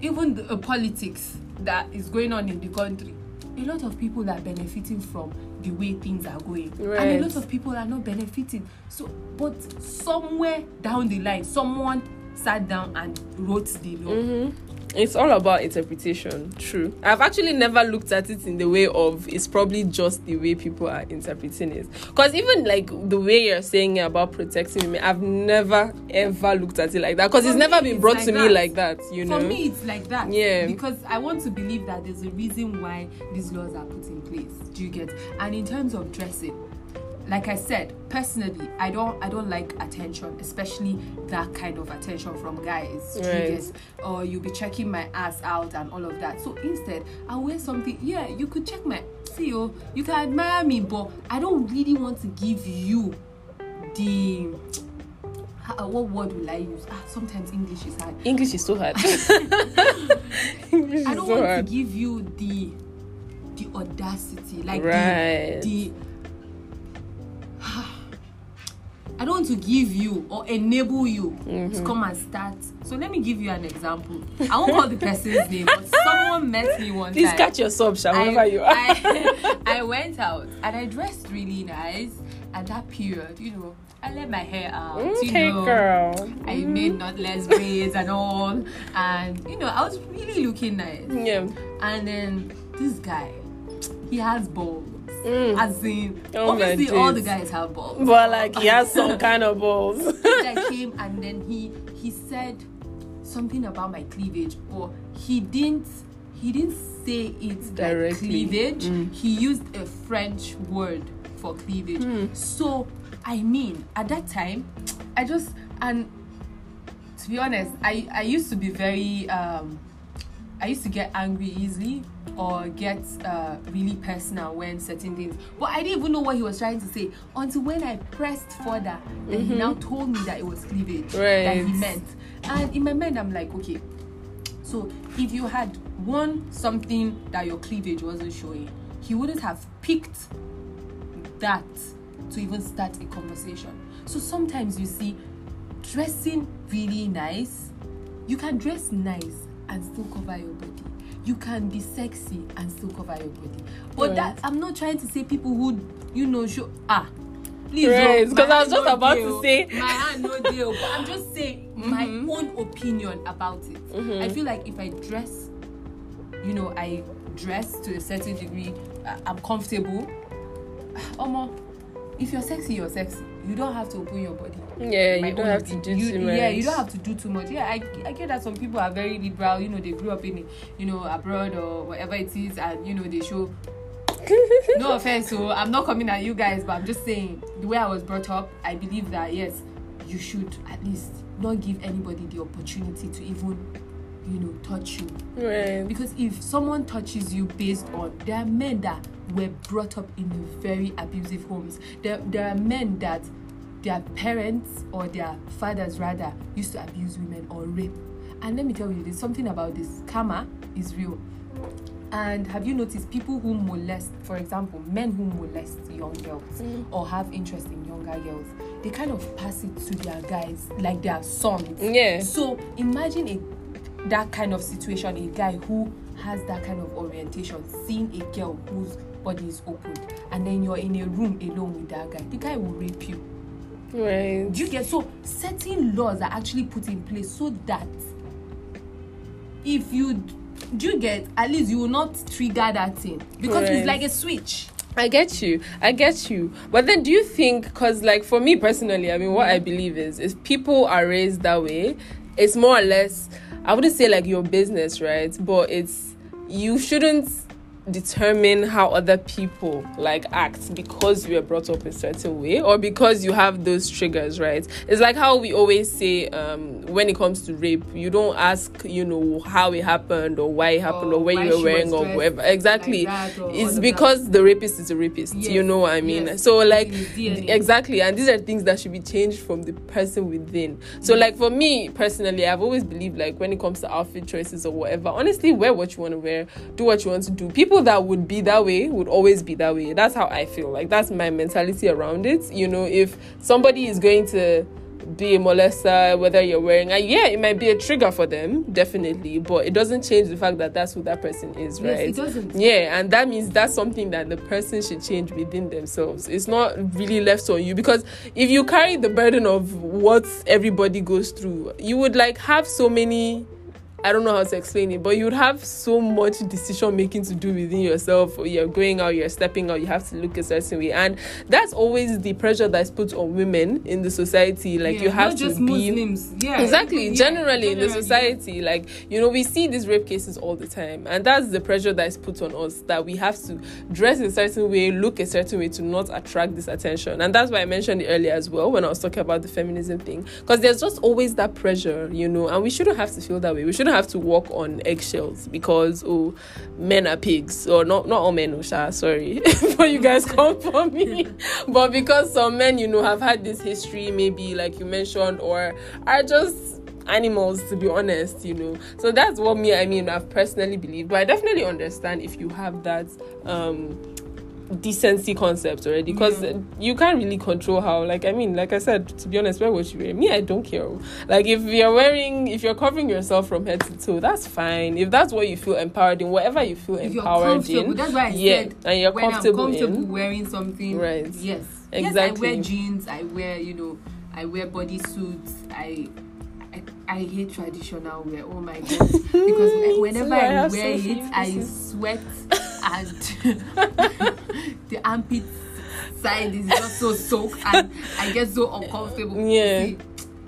even the uh, politics that is going on in the country. A lot of people are benefiting from the way things are going. Right. And a lot of people are not benefiting. So, but somewhere down the line, someone sat down and wrote the law. Mm-hmm. It's all about interpretation. True. I've actually never looked at it in the way of it's probably just the way people are interpreting it. Because even like the way you're saying about protecting women, I've never ever looked at it like that. Because it's never been brought to me like that, you know. For me, it's like that. Yeah. Because I want to believe that there's a reason why these laws are put in place. Do you get? And in terms of dressing, like I said, personally, I don't I don't like attention, especially that kind of attention from guys. Right. Or you'll be checking my ass out and all of that. So instead, I'll wear something. Yeah, you could check my... See, oh, you can admire me, but I don't really want to give you the... Uh, what word will I use? Ah, sometimes English is hard. English is so hard. English is I don't so want hard. to give you the the audacity. Like right. the... the I don't want to give you or enable you mm-hmm. to come and start. So let me give you an example. I won't call the person's name, but someone met me one Please time. Please catch your sub, Sha, wherever you are. I, I went out and I dressed really nice at that period, you know. I let my hair out, okay, you know. Girl. I mm-hmm. made not less braids and all. And, you know, I was really looking nice. Yeah. And then this guy, he has balls. Mm. As in, oh obviously all the guys have balls, but like he has some kind of balls. I came and then he he said something about my cleavage, but he didn't he didn't say it directly. Like cleavage. Mm. He used a French word for cleavage. Mm. So I mean, at that time, I just and to be honest, I I used to be very um. I used to get angry easily or get uh, really personal when certain things. But I didn't even know what he was trying to say until when I pressed further. Mm-hmm. Then he now told me that it was cleavage, right, that he meant. And in my mind, I'm like, okay. So if you had worn something that your cleavage wasn't showing, he wouldn't have picked that to even start a conversation. So sometimes you see dressing really nice. You can dress nice and still cover your body. You can be sexy and still cover your body. But right. that I'm not trying to say people who, you know, show ah. Please, right, because I was just no about deal. to say my hand no deal. But I'm just saying mm-hmm. my own opinion about it. Mm-hmm. I feel like if I dress, you know, I dress to a certain degree, I'm comfortable. Omo, if you're sexy, you're sexy. You don't have to open your body. Yeah, My you don't have opinion. to do you, too much. Yeah, you don't have to do too much. Yeah, I, I get that some people are very liberal. You know, they grew up in, you know, abroad or whatever it is, and you know they show. No offense, so I'm not coming at you guys, but I'm just saying the way I was brought up, I believe that yes, you should at least not give anybody the opportunity to even, you know, touch you. Right. Because if someone touches you based on, there are men that were brought up in very abusive homes. There, there are men that their parents or their fathers rather used to abuse women or rape. And let me tell you, there's something about this. Karma is real. And have you noticed people who molest, for example, men who molest young girls mm. or have interest in younger girls, they kind of pass it to their guys like their sons. Yeah. So imagine a, that kind of situation, a guy who has that kind of orientation, seeing a girl who's body is open, and then you're in a room alone with that guy. The guy will rape you. Right. You get so certain laws are actually put in place so that if you do you get, at least you will not trigger that thing because right. it's like a switch. I get you. I get you. But then do you think, because like for me personally, I mean, what I believe is, if people are raised that way, it's more or less, I wouldn't say like your business, right? But it's, you shouldn't determine how other people like act because you were brought up a certain way or because you have those triggers, right? It's like how we always say um when it comes to rape, you don't ask, you know, how it happened or why it happened or, or when you were wearing or whatever. Exactly. Like it's because the rapist is a rapist. Yes. You know what I mean? Yes. So like exactly, and these are things that should be changed from the person within. So like for me personally, I've always believed like when it comes to outfit choices or whatever, honestly, wear what you want to wear, do what you want to do. People that would be that way would always be that way. That's how I feel. Like that's my mentality around it. You know, if somebody is going to be a molester, whether you're wearing, uh, yeah, it might be a trigger for them, definitely, but it doesn't change the fact that that's who that person is, right? Yes, it doesn't. Yeah, and that means that's something that the person should change within themselves. It's not really left on you, because if you carry the burden of what everybody goes through, you would like have so many, I don't know how to explain it, but you'd have so much decision making to do within yourself. You're going out, you're stepping out, you have to look a certain way, and that's always the pressure that's put on women in the society. Like yeah, you have not to just be Muslims. Yeah, exactly. Yeah, generally, generally in the society, yeah. like you know, we see these rape cases all the time, and that's the pressure that's put on us, that we have to dress a certain way, look a certain way to not attract this attention. And that's why I mentioned it earlier as well when I was talking about the feminism thing, because there's just always that pressure, you know, and we shouldn't have to feel that way. We shouldn't have to walk on eggshells because oh, men are pigs, or not not all men, Osha, sorry for you guys, come for me, but because some men, you know, have had this history, maybe like you mentioned, or are just animals, to be honest, you know. So that's what me I mean I've personally believed, but I definitely understand if you have that um decency concept already, because yeah. you can't really control how, like I mean, like I said, to be honest, wear what you wear. Me, I don't care. Like if you're wearing, if you're covering yourself from head to toe, that's fine. If that's what you feel empowered in, whatever you feel if empowered you're in, that's why I yeah, said and you're when comfortable, I'm comfortable in, wearing something, right? Yes, exactly. Yes, I wear jeans. I wear, you know, I wear bodysuits. I. I hate traditional wear. Oh my god! Because whenever so I, I wear it, I sweat, and the armpit side is just so soaked, and I get so uncomfortable. Yeah, see,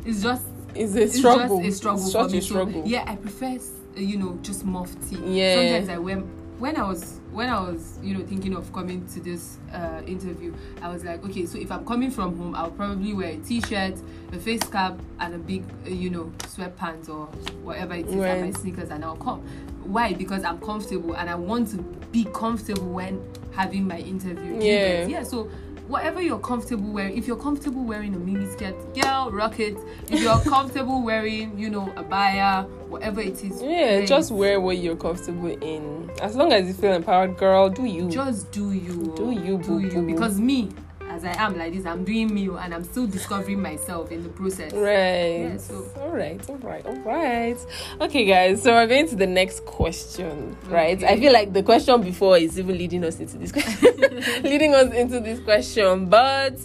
it's just it's a struggle. It's just a struggle it's for me. Struggle. So, yeah, I prefer, you know, just muff tee. Yeah. Sometimes I wear. When I was when I was you know thinking of coming to this uh, interview, I was like, okay, so if I'm coming from home, I'll probably wear a t-shirt, a face cap, and a big uh, you know sweatpants or whatever it is, right. and my sneakers, and I'll come. Why? Because I'm comfortable and I want to be comfortable when having my interview. Yeah. Yeah. So whatever you're comfortable wearing, if you're comfortable wearing a mini skirt, girl, rock it. If you're comfortable wearing, you know, abaya, whatever it is. Yeah, wear just it. Wear what you're comfortable in. As long as you feel empowered, girl, do you. Just do you. Do you, do you. Because me, as I am like this, I'm doing me and I'm still discovering myself in the process. Right. Yeah, so. All right, all right, all right. Okay, guys, so we're going to the next question, right? Okay. I feel like the question before is even leading us into this question. leading us into this question. But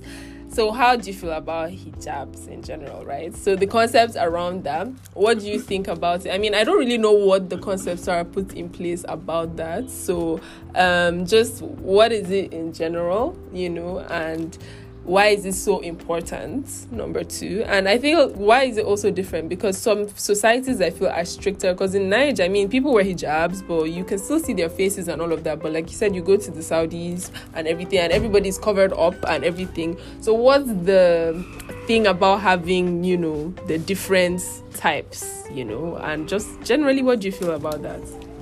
so how do you feel about hijabs in general, right? So the concepts around that, what do you think about it? I mean, I don't really know what the concepts are put in place about that. So um, just what is it in general, you know, and why is it so important, number two? And I think why is it also different? Because some societies, I feel, are stricter. Because in Niger, I mean, people wear hijabs, but you can still see their faces and all of that. But like you said, you go to the Saudis and everything, and everybody's covered up and everything. So what's the thing about having, you know, the different types, you know? And just generally, what do you feel about that?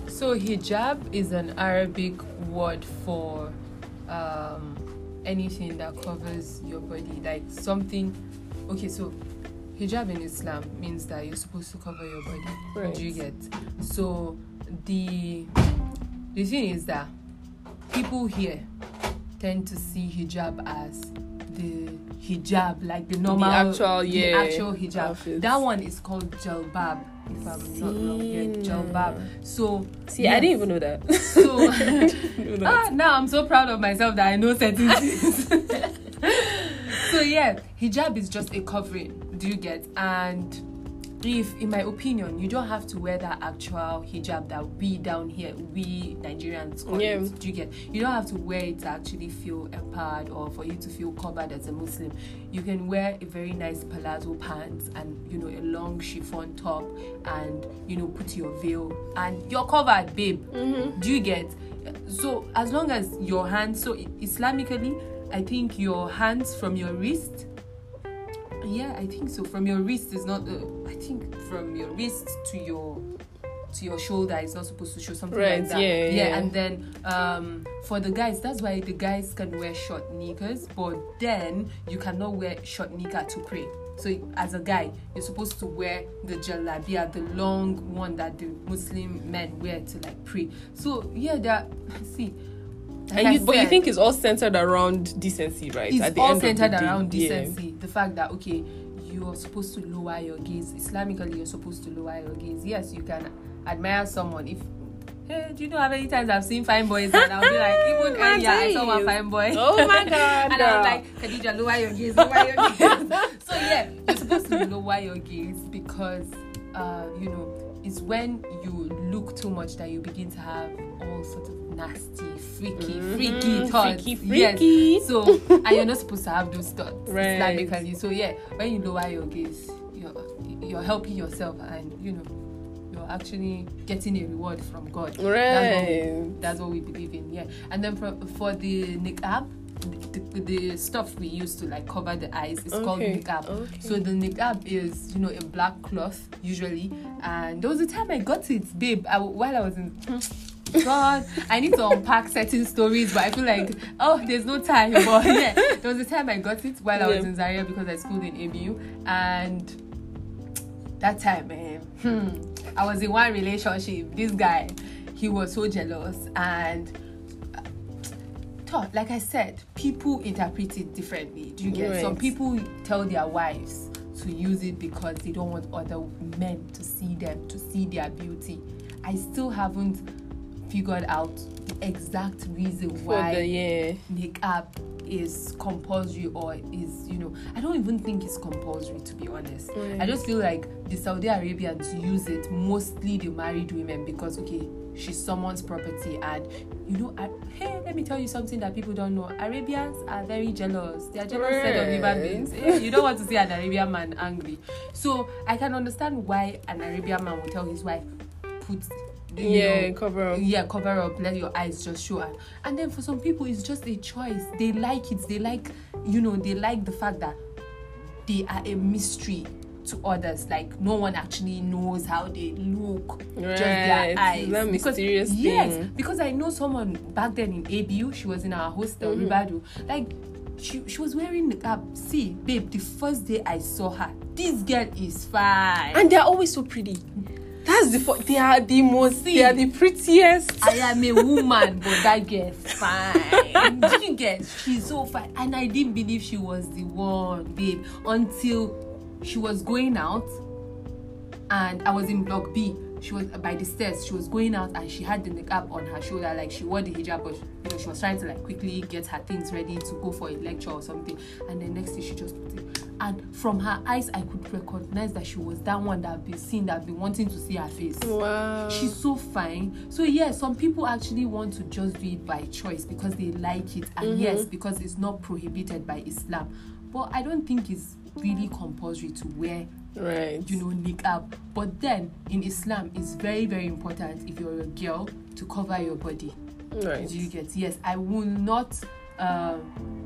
So hijab is an Arabic word for... Um, anything that covers your body, like something. Okay, so hijab in Islam means that you're supposed to cover your body. Right. Do you get? So the the thing is that people here tend to see hijab as the hijab, like the normal, the actual, yeah, the actual hijab. Outfits. That one is called jalbab. If I'm not wrong, yeah, jalbab. So see, yes. I didn't even know that. So know that. Ah, now I'm so proud of myself that I know certain things. So yeah, hijab is just a covering. Do you get? And if, in my opinion, you don't have to wear that actual hijab that we down here, we Nigerians call yeah. it. Do you get? You don't have to wear it to actually feel empowered or for you to feel covered as a Muslim. You can wear a very nice palazzo pants and, you know, a long chiffon top and, you know, put your veil and you're covered, babe. Mm-hmm. Do you get? So as long as your hands, so Islamically, I think your hands from your wrist. Yeah, I think so. From your wrist is not the. I think from your wrist to your to your shoulder is not supposed to show something right, like that. Yeah, yeah, yeah. And then um, for the guys, that's why the guys can wear short knickers, but then you cannot wear short knicker to pray. So as a guy, you're supposed to wear the jalabia, the long one that the Muslim men wear to like pray. So yeah, that see. Like and you, said, but you think it's all centered around decency, right? It's At the all end centered of the around day, decency. Yeah. The fact that, okay, you're supposed to lower your gaze. Islamically, you're supposed to lower your gaze. Yes, you can admire someone. If hey, do you know how many times I've seen fine boys and I'll be like, even earlier, I saw one fine boy. Oh my God. And I was like, Khadija, lower your gaze, lower your gaze. So yeah, you're supposed to lower your gaze because, uh, you know, it's when you look too much that you begin to have all sorts of nasty, freaky, mm-hmm. freaky thoughts. Freaky, freaky. Yes. So, and you're not supposed to have those thoughts, right. Islamically. So, yeah, when you lower your gaze, you're you're helping yourself, and you know, you're actually getting a reward from God. Right. That's what we, that's what we believe in. Yeah. And then for for the niqab, the, the, the stuff we use to like cover the eyes is okay. called niqab. Okay. So the niqab is, you know, a black cloth usually. And there was a time I got it, babe. I, while I was in God, I need to unpack certain stories, but I feel like oh, there's no time. But yeah, there was a time I got it while yeah. I was in Zaria because I schooled in A B U, and that time, eh, hmm, I was in one relationship. This guy, he was so jealous and. Like I said, people interpret it differently. Do you get? Right. Some people tell their wives to use it because they don't want other men to see them, to see their beauty. I still haven't figured out the exact reason for why the, yeah. niqab is compulsory or is, you know, I don't even think it's compulsory, to be honest. Right. I just feel like the Saudi Arabians use it, mostly the married women, because, okay, she's someone's property, and you know, I, hey, let me tell you something that people don't know. Arabians are very jealous. They are jealous right. set of human beings. Hey, you don't want to see an Arabian man angry. So I can understand why an Arabian man will tell his wife, put, yeah, know, cover up. Yeah, cover up. Let your eyes just show. And, and then for some people, it's just a choice. They like it. They like, you know, they like the fact that they are a mystery to others, like no one actually knows how they look, right, just their eyes. That mysterious because, thing. Yes, because I know someone back then in A B U, she was in our hostel, mm-hmm. Ribadu, like she she was wearing niqab. See, babe, the first day I saw her, this girl is fine. And they're always so pretty. That's the fo- they are the most, see, they are the prettiest. I am a woman, but that girl is fine. Did you get? She's so fine. And I didn't believe she was the one, babe, until she was going out, and I was in block B. She was by the stairs. She was going out, and she had the niqab on her shoulder, like she wore the hijab, but you know she was trying to like quickly get her things ready to go for a lecture or something. And the next day, she just put it. And from her eyes, I could recognize that she was that one that I've been seeing, that I've been wanting to see her face. Wow. She's so fine. So, yeah, some people actually want to just do it by choice because they like it. And mm-hmm. yes, because it's not prohibited by Islam. But I don't think it's really compulsory to wear, right, you know, niqab. But then, in Islam, it's very, very important if you're a girl to cover your body. Right. Do you get? Yes, I will not uh,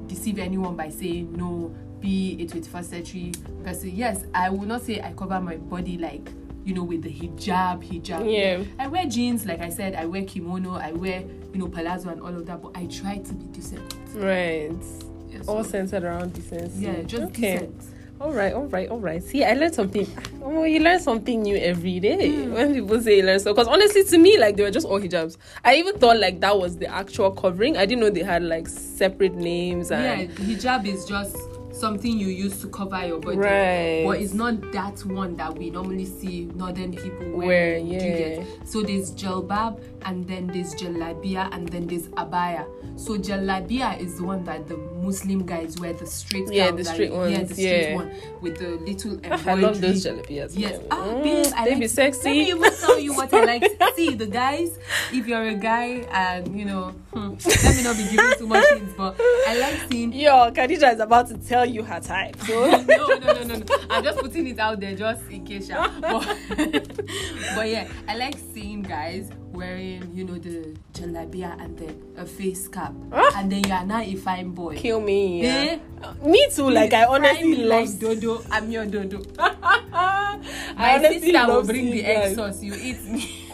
deceive anyone by saying no. Be a twenty-first century person. Yes, I will not say I cover my body like, you know, with the hijab, hijab. Yeah. I wear jeans, like I said, I wear kimono, I wear, you know, palazzo and all of that, but I try to be decent. Right. Yeah, so all centered around decency. Yeah, just okay. Decent. All right, all right, all right. See, I learned something. Oh, you learn something new every day. Mm. When people say you learn so, because honestly, to me, like, they were just all hijabs. I even thought, like, that was the actual covering. I didn't know they had, like, separate names. And yeah, hijab is just something you use to cover your body, right, but it's not that one that we normally see northern people wear. Yeah. So there's jalbab, and then there's jalabia, and then there's abaya. So jalabia is the one that the Muslim guys wear, the straight yeah the straight that, ones yeah the straight yeah. one with the little embroidery. I love those jalabias. Yes, mm, ah, babe, I they like, be sexy. Let me even tell you what I like. See, the guys, if you're a guy, and you know, hmm, let me not be giving too much hints, but I like seeing. Yo, Khadija is about to tell you her type. So no, no, no, no, no. I'm just putting it out there just in case, yeah. But, but yeah, I like seeing guys wearing, you know, the jalabia and then a face cap, huh? And then you're not a fine boy. Kill me, yeah. Eh? Me too. Like I honestly love like dodo. I'm your dodo. My sister will bring the egg sauce. You eat me.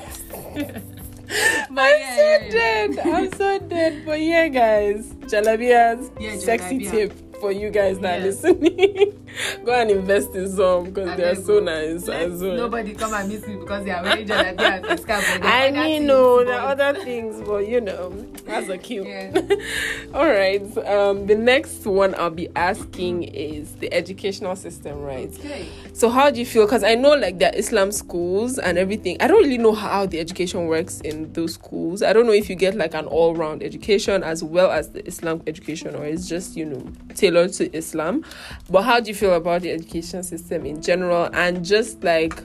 But I'm yeah, so yeah, dead. Yeah. I'm so dead. But yeah, guys, jalabias, yeah, sexy jalabia. Tip. For you guys that are yes. listening, go and invest in some because they are so nice. And so nobody come and miss me because they are wearing jalabia and scarf. I mean, no, there are other things, but you know, that's a cute. Yeah. All right. Um, the next one I'll be asking is the educational system, right? Okay. So how do you feel? Because I know like there are Islam schools and everything. I don't really know how the education works in those schools. I don't know if you get like an all-round education as well as the Islam education, or it's just, you know, tailored to Islam. But how do you feel about the education system in general, and just like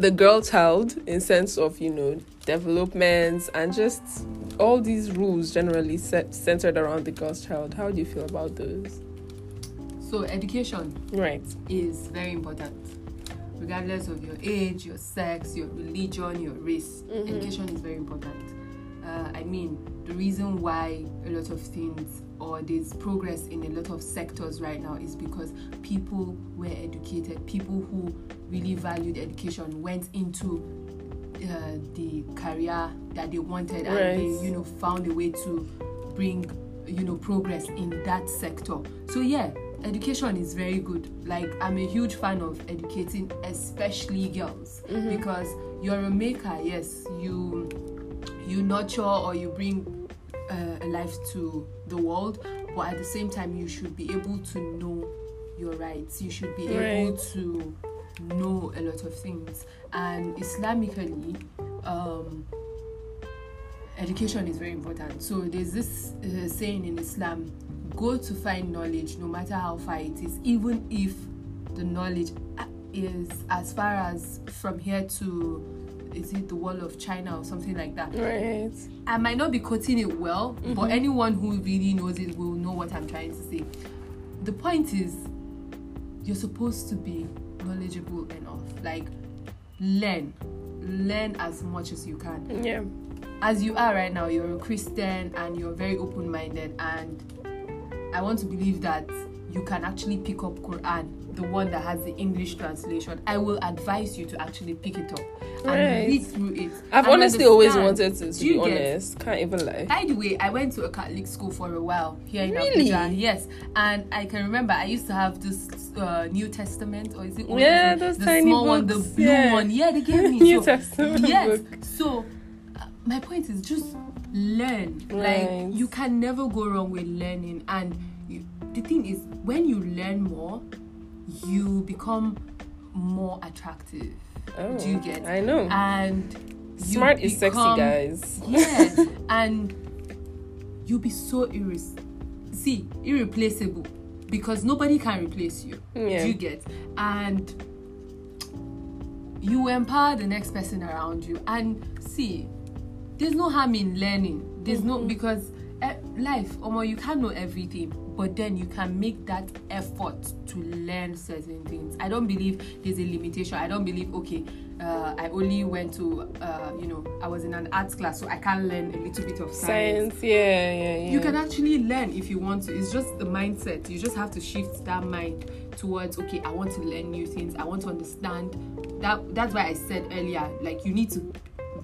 the girl child in sense of, you know, developments and just all these rules generally set, centered around the girl's child? How do you feel about those? So education, right, is very important regardless of your age, your sex, your religion, your race. Mm-hmm. Education is very important. Uh, I mean, the reason why a lot of things, or there's progress in a lot of sectors right now, is because people were educated. People who really valued education went into uh, the career that they wanted, right, and they, you know, found a way to bring, you know, progress in that sector. So yeah, education is very good. Like, I'm a huge fan of educating, especially girls, mm-hmm. because you're a maker. Yes, you. you nurture or you bring uh, a life to the world, but at the same time you should be able to know your rights. You should be right. able to know a lot of things. And Islamically, um, education is very important. So there's this uh, saying in Islam, go to find knowledge no matter how far it is, even if the knowledge is as far as from here to, is it the wall of China or something like that? Right. I might not be quoting it well, mm-hmm. but anyone who really knows it will know what I'm trying to say. The point is, you're supposed to be knowledgeable enough. Like, learn. Learn as much as you can. Yeah. As you are right now, you're a Christian and you're very open-minded, and I want to believe that you can actually pick up Quran, the one that has the English translation. I will advise you to actually pick it up and right. read through it. I've honestly understand. always wanted to, to be honest. Can't even lie. By the way, I went to a Catholic school for a while here in really? Abuja. Yes. And I can remember I used to have this uh, New Testament, or is it? Yeah, those the tiny small books. one, the blue yeah. one. Yeah, they gave me New so, Testament. Yes. Book. So uh, my point is just learn. Right. Like, you can never go wrong with learning. And you, the thing is, when you learn more, you become more attractive. Oh, do you get? I know. And smart is become, sexy, guys. Yes. And you'll be so irres- see, irreplaceable, because nobody can replace you. Yeah. Do you get? And you empower the next person around you. And see, there's no harm in learning. There's mm-hmm. no because uh, life, Omo, you can't know everything. But then you can make that effort to learn certain things. I don't believe there's a limitation. I don't believe, okay, uh, I only went to, uh, you know, I was in an arts class, so I can learn a little bit of science. Science, yeah, yeah, yeah. You can actually learn if you want to. It's just the mindset. You just have to shift that mind towards, okay, I want to learn new things. I want to understand. That, that's why I said earlier, like, you need to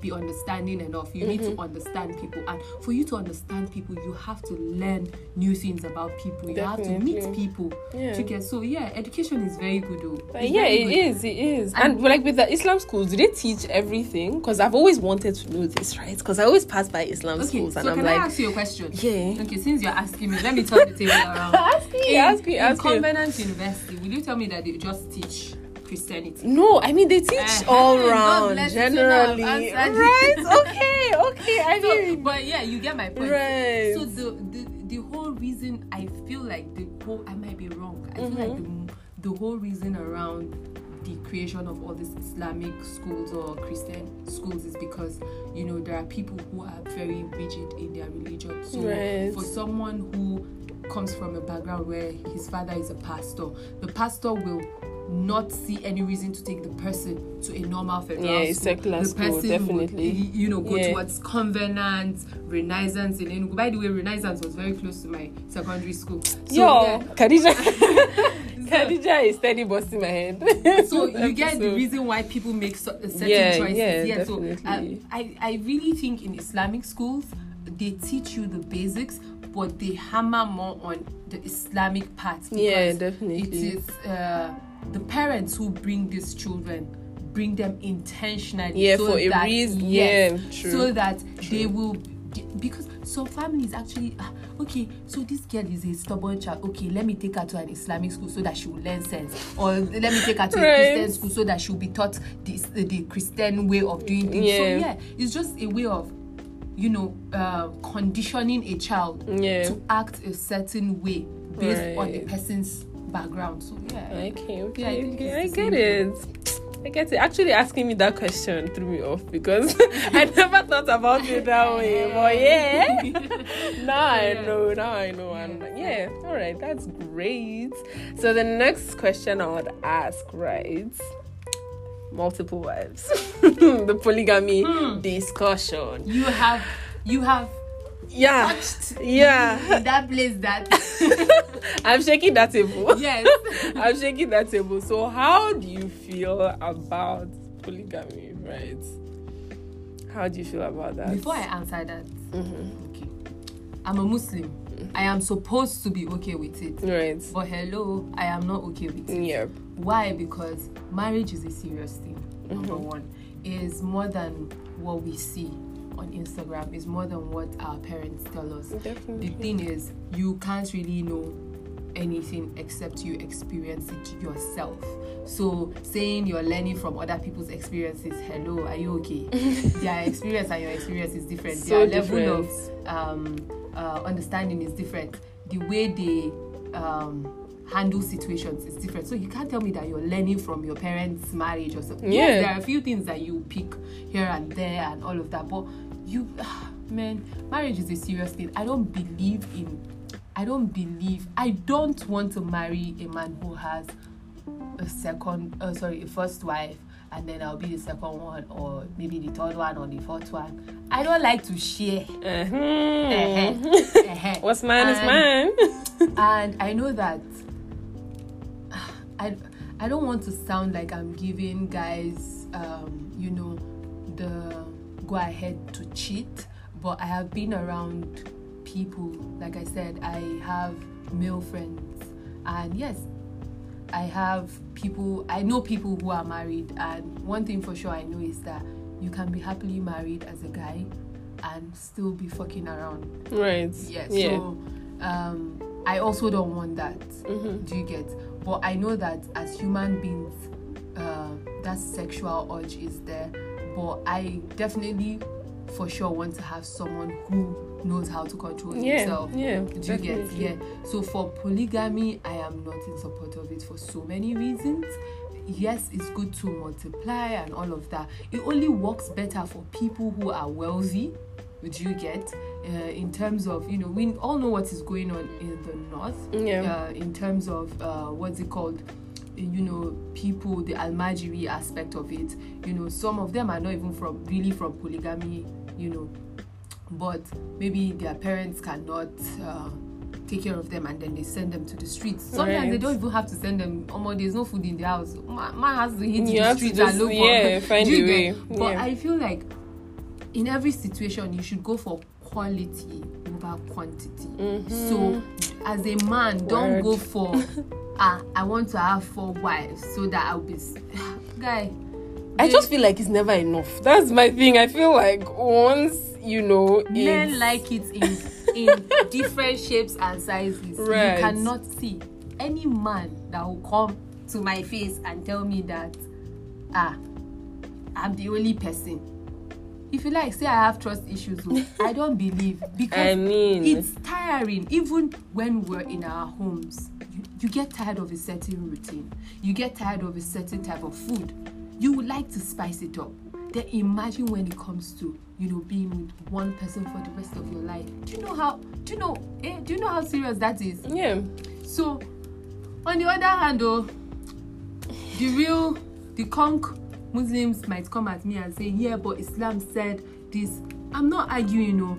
be understanding enough. You mm-hmm. need to understand people, and for you to understand people, you have to learn new things about people. You Definitely. have to meet people. Yeah. To get, so yeah, education is very good though. Uh, yeah, very it good. is. It is. And, and like with the Islam schools, do they teach everything? Because I've always wanted to know this, right? Because I always pass by Islam okay, schools, so and I'm like, can I ask you a question? Yeah. Okay, since you're asking me, let me turn the table around. ask me. In, ask me. Ask in Covenant University, will you tell me that they just teach Christianity? No, I mean they teach uh, all round generally, you know, right? okay, okay. I so, mean, but yeah, you get my point. Right. So the, the the whole reason I feel like the whole I might be wrong. I mm-hmm. feel like the, the whole reason around the creation of all these Islamic schools or Christian schools is because, you know, there are people who are very rigid in their religion. So right. for someone who comes from a background where his father is a pastor, the pastor will not see any reason to take the person to a normal federal yeah, school. Secular the person school, definitely. Would, you know, go yeah. towards Covenant, Renaissance in Enugu. By the way, Renaissance was very close to my secondary school. So Yo, yeah. Khadija. so, Khadija is steady busting my head. so you get the reason why people make so, certain yeah, choices. Yeah, yeah so um, I, I really think in Islamic schools, they teach you the basics, but they hammer more on the Islamic part. Yeah, definitely. It is... Uh, the parents who bring these children bring them intentionally yeah so for a that, reason yes, yeah true, so that true. they will because some families actually ah, okay so this girl is a stubborn child, okay let me take her to an Islamic school so that she will learn sense, or let me take her to right. a Christian school so that she'll be taught this uh, the Christian way of doing things. yeah. So yeah it's just a way of, you know, uh conditioning a child yeah. to act a certain way based right. on the person's background. So yeah, okay, okay, yeah, I, okay. I get it. I get it. Actually, asking me that question threw me off because I never thought about it that way. But yeah, now yeah. I know. Now I know. And yeah, all right, that's great. So the next question I would ask, right? Multiple wives, the polygamy hmm. discussion. You have, you have. Yeah, yeah. In that place, that I'm shaking that table. Yes, I'm shaking that table. So, how do you feel about polygamy, right? How do you feel about that? Before I answer that, mm-hmm. okay, I'm a Muslim. I am supposed to be okay with it, right? But hello, I am not okay with it. Yeah. Why? Because marriage is a serious thing. Mm-hmm. Number one, is more than what we see on Instagram, is more than what our parents tell us. Definitely. The thing is, you can't really know anything except you experience it yourself. So saying you're learning from other people's experiences, hello, are you okay? Their experience and your experience is different. So their different. level of um, uh, understanding is different. The way they um, handle situations is different. So you can't tell me that you're learning from your parents' marriage or something. Yeah. Yes, there are a few things that you pick here and there and all of that, but you, man, marriage is a serious thing. I don't believe in, I don't believe, I don't want to marry a man who has a second, uh, sorry, a first wife, and then I'll be the second one, or maybe the third one, or the fourth one. I don't like to share. Uh-huh. Uh-huh. Uh-huh. What's mine and, is mine. and I know that I, I don't want to sound like I'm giving guys, um, you know, the go ahead to cheat, but I have been around people. Like I said, I have male friends, and yes, I have people, I know people who are married, and one thing for sure I know is that you can be happily married as a guy and still be fucking around. Right. Yeah, yeah. So um, I also don't want that. Mm-hmm. Do you get? But I know that as human beings, uh, that sexual urge is there. But I definitely, for sure, want to have someone who knows how to control yeah, himself. Yeah, do you get? Yeah. So for polygamy, I am not in support of it for so many reasons. Yes, it's good to multiply and all of that. It only works better for people who are wealthy. Would you get? Uh, in terms of, you know, we all know what is going on in the north. Yeah. Uh, in terms of uh, what's it called? You know, people, the almajiri aspect of it. You know, some of them are not even from really from polygamy. You know, but maybe their parents cannot uh, take care of them, and then they send them to the streets. Sometimes right. They don't even have to send them. Omo, there's no food in the house. My, my has to hit you the streets and look yeah, for. Find a way. But yeah. I feel like in every situation, you should go for quality over quantity. Mm-hmm. So, as a man, Word. Don't go for. Ah, I want to have four wives so that I'll be guy. I just feel like it's never enough. That's my thing. I feel like once, you know, men it's... like it in in different shapes and sizes. Right. You cannot see any man that will come to my face and tell me that ah, I'm the only person. If you like, say I have trust issues, I don't believe because I mean... it's tiring. Even when we're in our homes, you, you get tired of a certain routine. You get tired of a certain type of food. You would like to spice it up. Then imagine when it comes to, you know, being with one person for the rest of your life. Do you know how? Do you know? Eh, do you know how serious that is? Yeah. So, on the other hand, though, the real, the conk Muslims might come at me and say, "Yeah, but Islam said this." I'm not arguing, no.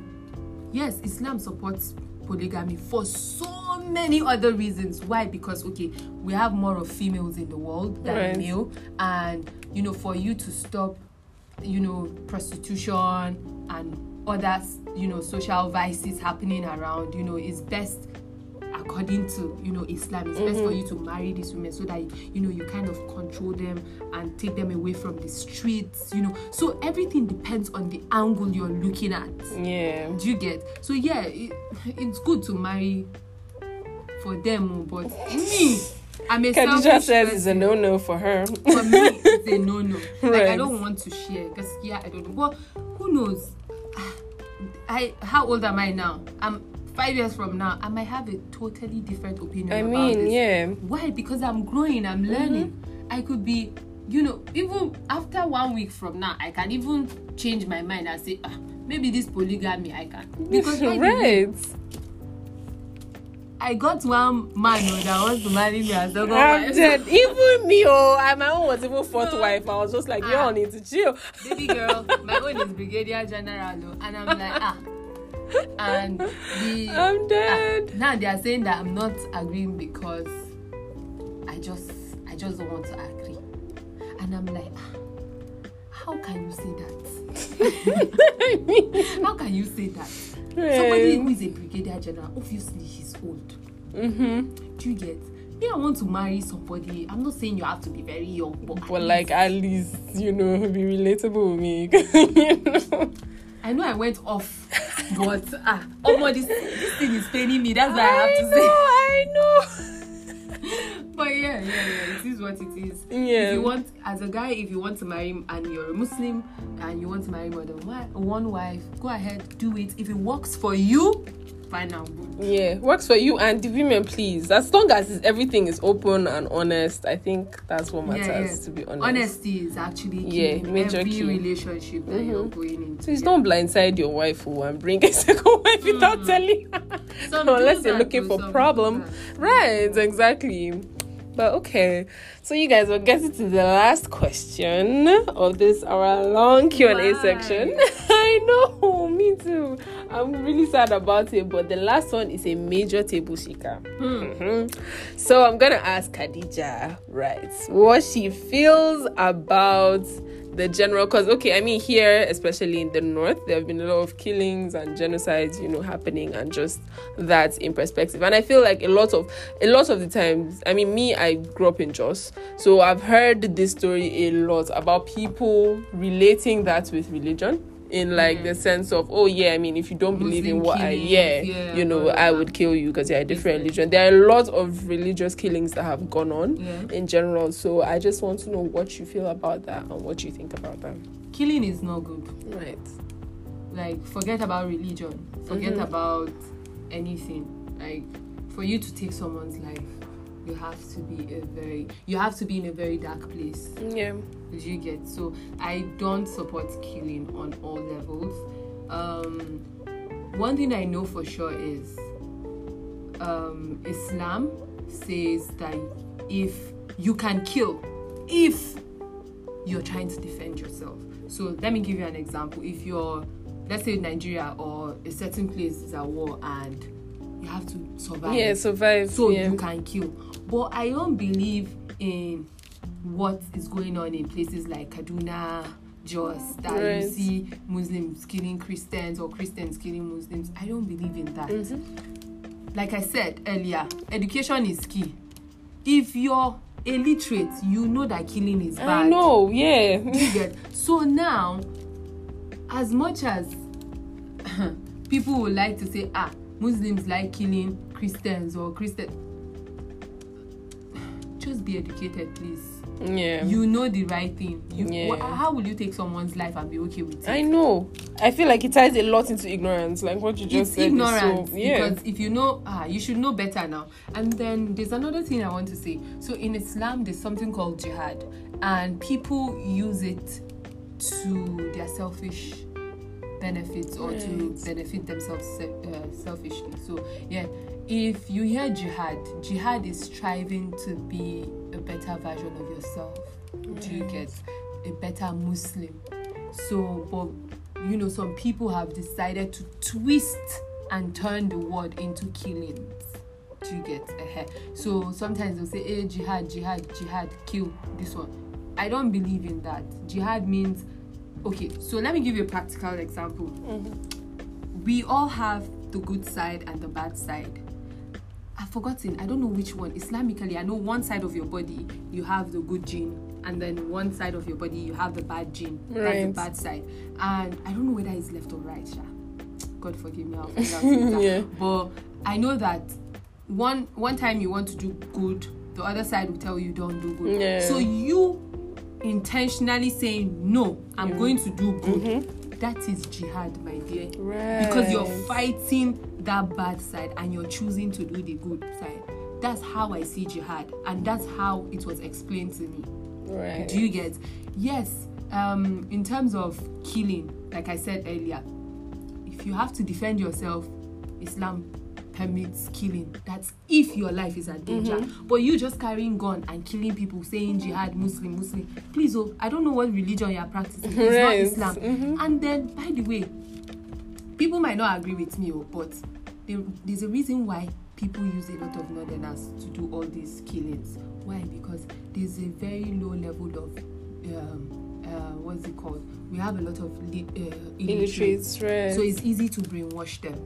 Yes, Islam supports polygamy for so many other reasons. Why? Because okay, we have more of females in the world than right. male, and you know, for you to stop. You know, prostitution and other, you know, social vices happening around, you know, it's best according to, you know, Islam, it's mm-hmm. best for you to marry these women so that, you know, you kind of control them and take them away from the streets, you know. So everything depends on the angle you're looking at. Yeah. Do you get? So yeah, it, it's good to marry for them, but me... I'm a Khadija says it's a no-no for her. For me, it's a no-no. Like, right. I don't want to share. Because, yeah, I don't know. Well, who knows? I How old am I now? I'm five years from now. I might have a totally different opinion I about mean, this. I mean, yeah. Why? Because I'm growing. I'm learning. Mm-hmm. I could be, you know, even after one week from now, I can even change my mind and say, ah, maybe this polygamy, I can. Because I right. I got one man that wants to marry me as a wife. Even me, oh, and my own was even fourth wife. I was just like, ah, y'all need to chill. Baby girl, my own is Brigadier General, and I'm like, ah. And the, I'm dead. Ah, now they are saying that I'm not agreeing because I just, I just don't want to agree. And I'm like, ah, how can you say that? How can you say that? Right. Somebody who is a brigadier general, obviously he's old. Mm-hmm. Do you get? Yeah, I want to marry somebody. I'm not saying you have to be very young, but, but at like least, at least you know, be relatable with me. You know? I know I went off, but ah, oh, this, this thing is paining me. That's why I, I have to know, say. I know, I know. But yeah, yeah, yeah. It is what it is. Yeah. If you want, as a guy, if you want to marry and you're a Muslim and you want to marry more than one wife, go ahead, do it. If it works for you, fine now. Yeah, works for you and the women, please. As long as everything is open and honest, I think that's what matters. Yeah, yeah. To be honest, honesty is actually key yeah, in major every key. Relationship that mm-hmm. you're going into. Please yeah. don't blindside your wife who and bring a second wife mm. without telling her, unless you're looking for problem. Right? Exactly. But okay, so you guys will get to the last question of this our long Q and A section. I I know, me too. I'm really sad about it, but the last one is a major table shaker. Mm-hmm. So I'm gonna ask Khadija, right, what she feels about the general, because okay, I mean here, especially in the north, there have been a lot of killings and genocides, you know, happening, and just that in perspective. And I feel like a lot of a lot of the times, I mean, me, I grew up in Jos, so I've heard this story a lot about people relating that with religion. In like mm-hmm. the sense of, oh yeah, I mean, if you don't Muslim believe in what killings, I yeah, yeah you know, I would kill you because you're a different religion. There are a lot of religious killings that have gone on yeah. in general. So I just want to know what you feel about that and what you think about that. Killing is not good. Right. Like, forget about religion. Forget mm-hmm. about anything. Like, for you to take someone's life, you have to be a very you have to be in a very dark place. Yeah. You get. So I don't support killing on all levels. Um one thing I know for sure is um Islam says that if you can kill if you're trying to defend yourself. So let me give you an example. If you're, let's say, Nigeria or a certain place is at war and you have to survive. Yeah, survive. So yeah. you can kill. But I don't believe in what is going on in places like Kaduna, Jos, that right. you see Muslims killing Christians or Christians killing Muslims. I don't believe in that. Mm-hmm. Like I said earlier, education is key. If you're illiterate, you know that killing is bad. I know, yeah. So now, as much as people would like to say, ah, Muslims like killing Christians or Christians, just be educated, please. Yeah. You know the right thing. You, yeah. wh- how will you take someone's life and be okay with it? I know. I feel like it ties a lot into ignorance, like what you just it's said. Ignorance. So, yeah. Because if you know, ah, you should know better now. And then there's another thing I want to say. So in Islam, there's something called jihad, and people use it to their selfish benefits or right. to benefit themselves uh, selfishly. So yeah, if you hear jihad, jihad is striving to be a better version of yourself. Right. Do you get a better Muslim? So, but you know, some people have decided to twist and turn the word into killings. Do you get? Uh-huh. So sometimes they'll say, "Hey, jihad, jihad, jihad, kill this one." I don't believe in that. Jihad means. Okay, so let me give you a practical example. Mm-hmm. We all have the good side and the bad side. I've forgotten. I don't know which one. Islamically, I know one side of your body, you have the good gene. And then one side of your body, you have the bad gene. Right. That's the bad side. And I don't know whether it's left or right, Sha. God forgive me. I'll find out that. Yeah. But I know that one, one time you want to do good, the other side will tell you don't do good. Yeah. So you... intentionally saying no, I'm yeah. going to do good. Mm-hmm. That is jihad, my dear. Right. Because you're fighting that bad side and you're choosing to do the good side. That's how I see jihad, and that's how it was explained to me. Right. Do you get? Yes. Um, in terms of killing, like I said earlier, if you have to defend yourself, Islam permits killing. That's if your life is at danger. Mm-hmm. But you just carrying gun and killing people, saying jihad, Muslim, Muslim. Please, oh, I don't know what religion you are practicing. It's yes. not Islam. Mm-hmm. And then, by the way, people might not agree with me, oh, but there, there's a reason why people use a lot of northerners to do all these killings. Why? Because there's a very low level of um, Uh, what's it called? We have a lot of li- uh, illiterates, right. So it's easy to brainwash them.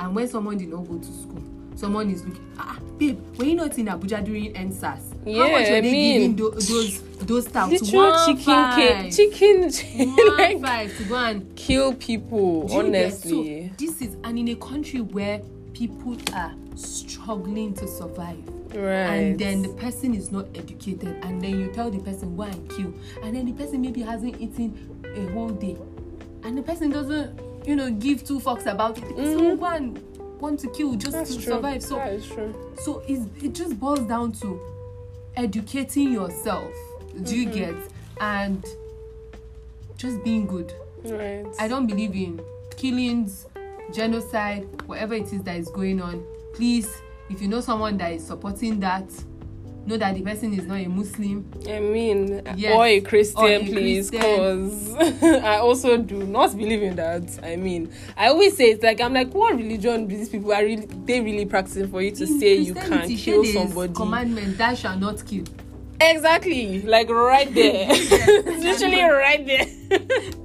And when someone did not go to school, someone is looking, ah, babe, were you not in Abuja during N S A S? Yeah, how much were they I mean, giving do- those those staffs? Literal chicken cake, chicken, chicken like, five to go and kill people, honestly. So this is, and in a country where people are struggling to survive. Right. And then the person is not educated, and then you tell the person, go and kill. And then the person maybe hasn't eaten a whole day. And the person doesn't, you know, give two fucks about it. Mm-hmm. Someone want to kill just That's to true. survive. So, that is true. So it's, it just boils down to educating yourself. Do mm-hmm. you get? And just being good. Right. I don't believe in killings, genocide, whatever it is that is going on. Please, if you know someone that is supporting that, know that the person is not a Muslim. I mean, yes. Or a Christian, or a please, because I also do not believe in that. I mean, I always say it's like, I'm like, what religion do these people are really, they really practicing for you to in say you can't kill somebody? Commandment, thou shalt not kill. Exactly, like right there. Yes, literally right there.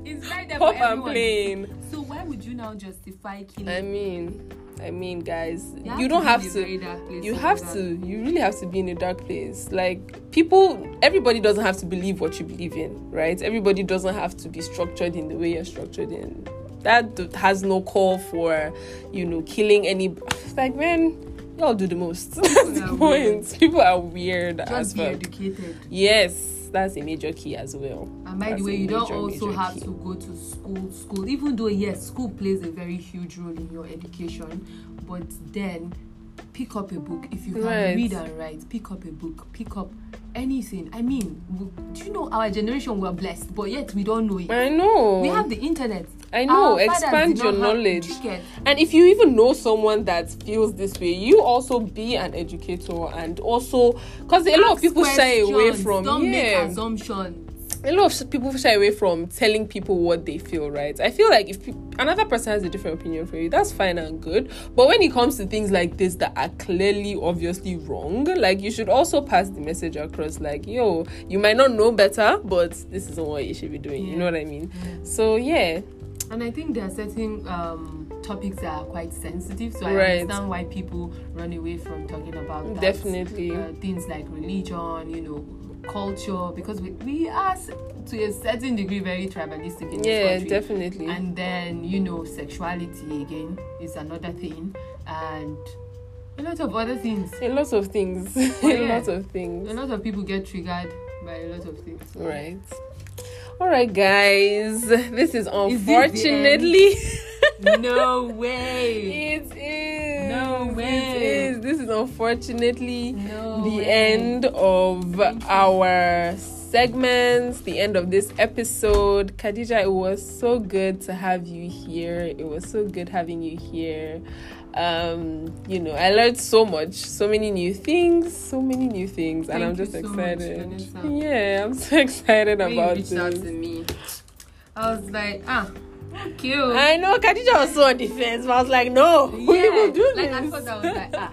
It's right there. Hope I'm playing. So why would you now justify killing? I mean, I mean, guys, you, you don't have to. You have to. You really have to be in a dark place. Like people, everybody doesn't have to believe what you believe in, right? Everybody doesn't have to be structured in the way you're structured in. That has no call for, you know, killing any. It's like, man. Y'all do the most. That's the point. Weird. People are weird. Just as be well. Educated. Yes, that's a major key as well. And by that's the way, you major, don't also have key. to go to school. School, even though yes, school plays a very huge role in your education, but then pick up a book if you can right. read and write. Pick up a book. Pick up anything. I mean, we, do you know our generation were blessed, but yet we don't know it. I know. We have the internet. I know, expand your knowledge. And if you even know someone that feels this way, you also be an educator and also, because a lot of people shy away from, don't make assumptions. A lot of people shy away from telling people what they feel, right? I feel like if pe- another person has a different opinion for you, that's fine and good. But when it comes to things like this that are clearly, obviously wrong, like you should also pass the message across, like, yo, you might not know better, but this isn't what you should be doing. Yeah. You know what I mean? Yeah. So, yeah. And I think there are certain um, topics that are quite sensitive, so I right. understand why people run away from talking about that. Definitely. Uh, things like religion, you know, culture, because we, we are to a certain degree very tribalistic in this yeah, country. Yeah, definitely. And then, you know, sexuality again is another thing, and a lot of other things. A lot of things. But, yeah, a lot of things. A lot of people get triggered by a lot of things. Right. All right, guys. This is unfortunately. Is this no way. It is. No way. It is. This is unfortunately no the way. end of our segments, the end of this episode. Khadija, it was so good to have you here. It was so good having you here. Um, you know, I learned so much, so many new things, so many new things, Thank and I'm just so excited. Much, yeah, I'm so excited when about you this. Out to me. I was like, ah, cute. I know Khadija was so on the fence, but I was like, no, yeah, we will do like, this. Like I thought I was like, ah,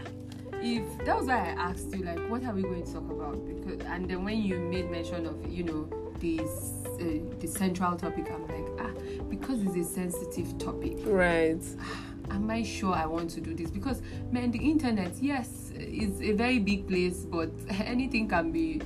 if that was why I asked you, like, what are we going to talk about? Because and then when you made mention of, you know, this. Uh, the central topic, I'm like, ah, because it's a sensitive topic, right? Ah, am I sure I want to do this? Because, man, the internet, yes, is a very big place, but anything can be,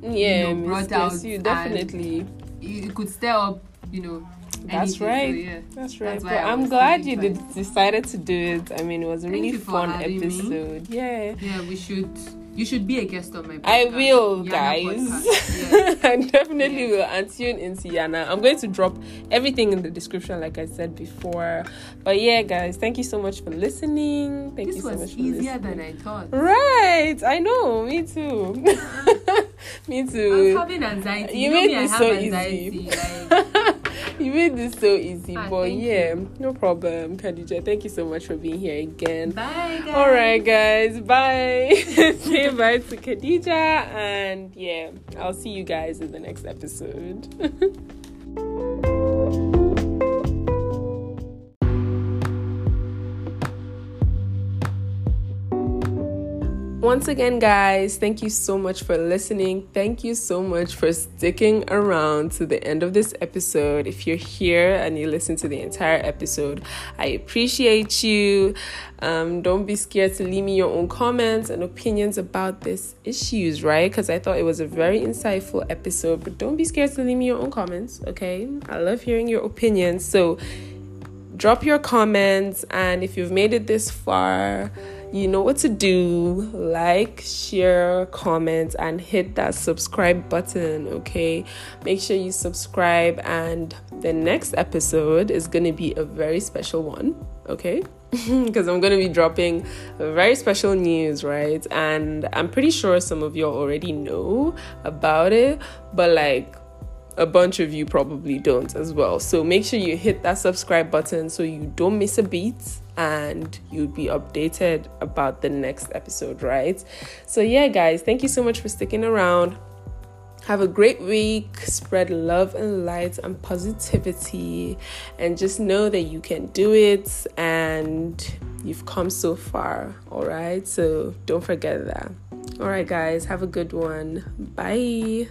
yeah, you know, brought out. You definitely, it could stir up, you know. That's anything, right. So, yeah, that's right. That's but I'm glad you did, decided to do it. I mean, it was a really fun episode. Me. Yeah. Yeah, we should. You should be a guest on my podcast. I will, Yana guys. Yes. I definitely yes. will. And tune into Yana. I'm going to drop everything in the description, like I said before. But yeah, guys, thank you so much for listening. Thank this you so much for listening. This was easier than I thought. Right. I know. Me too. me too. I'm having anxiety. You, you made know me, this I so easy. Like... you made this so easy. Ah, but yeah, you. no problem, Khadija. Thank you so much for being here again. Bye, guys. All right, guys. Bye. Bye to Khadija, and yeah, I'll see you guys in the next episode. Once again, guys, thank you so much for listening. Thank you so much for sticking around to the end of this episode. If you're here and you listen to the entire episode, I appreciate you. Um, don't be scared to leave me your own comments and opinions about these issues, right? Because I thought it was a very insightful episode, but don't be scared to leave me your own comments, okay? I love hearing your opinions. So drop your comments, and if you've made it this far, you know what to do. Like, share, comment, and hit that subscribe button, okay? Make sure you subscribe, and the next episode is going to be a very special one, okay? Because I'm going to be dropping very special news, right? And I'm pretty sure some of y'all already know about it, but like, a bunch of you probably don't as well. So make sure you hit that subscribe button so you don't miss a beat and you'll be updated about the next episode, right? So yeah, guys, thank you so much for sticking around. Have a great week. Spread love and light and positivity, and just know that you can do it and you've come so far, all right? So don't forget that. All right, guys, have a good one. Bye.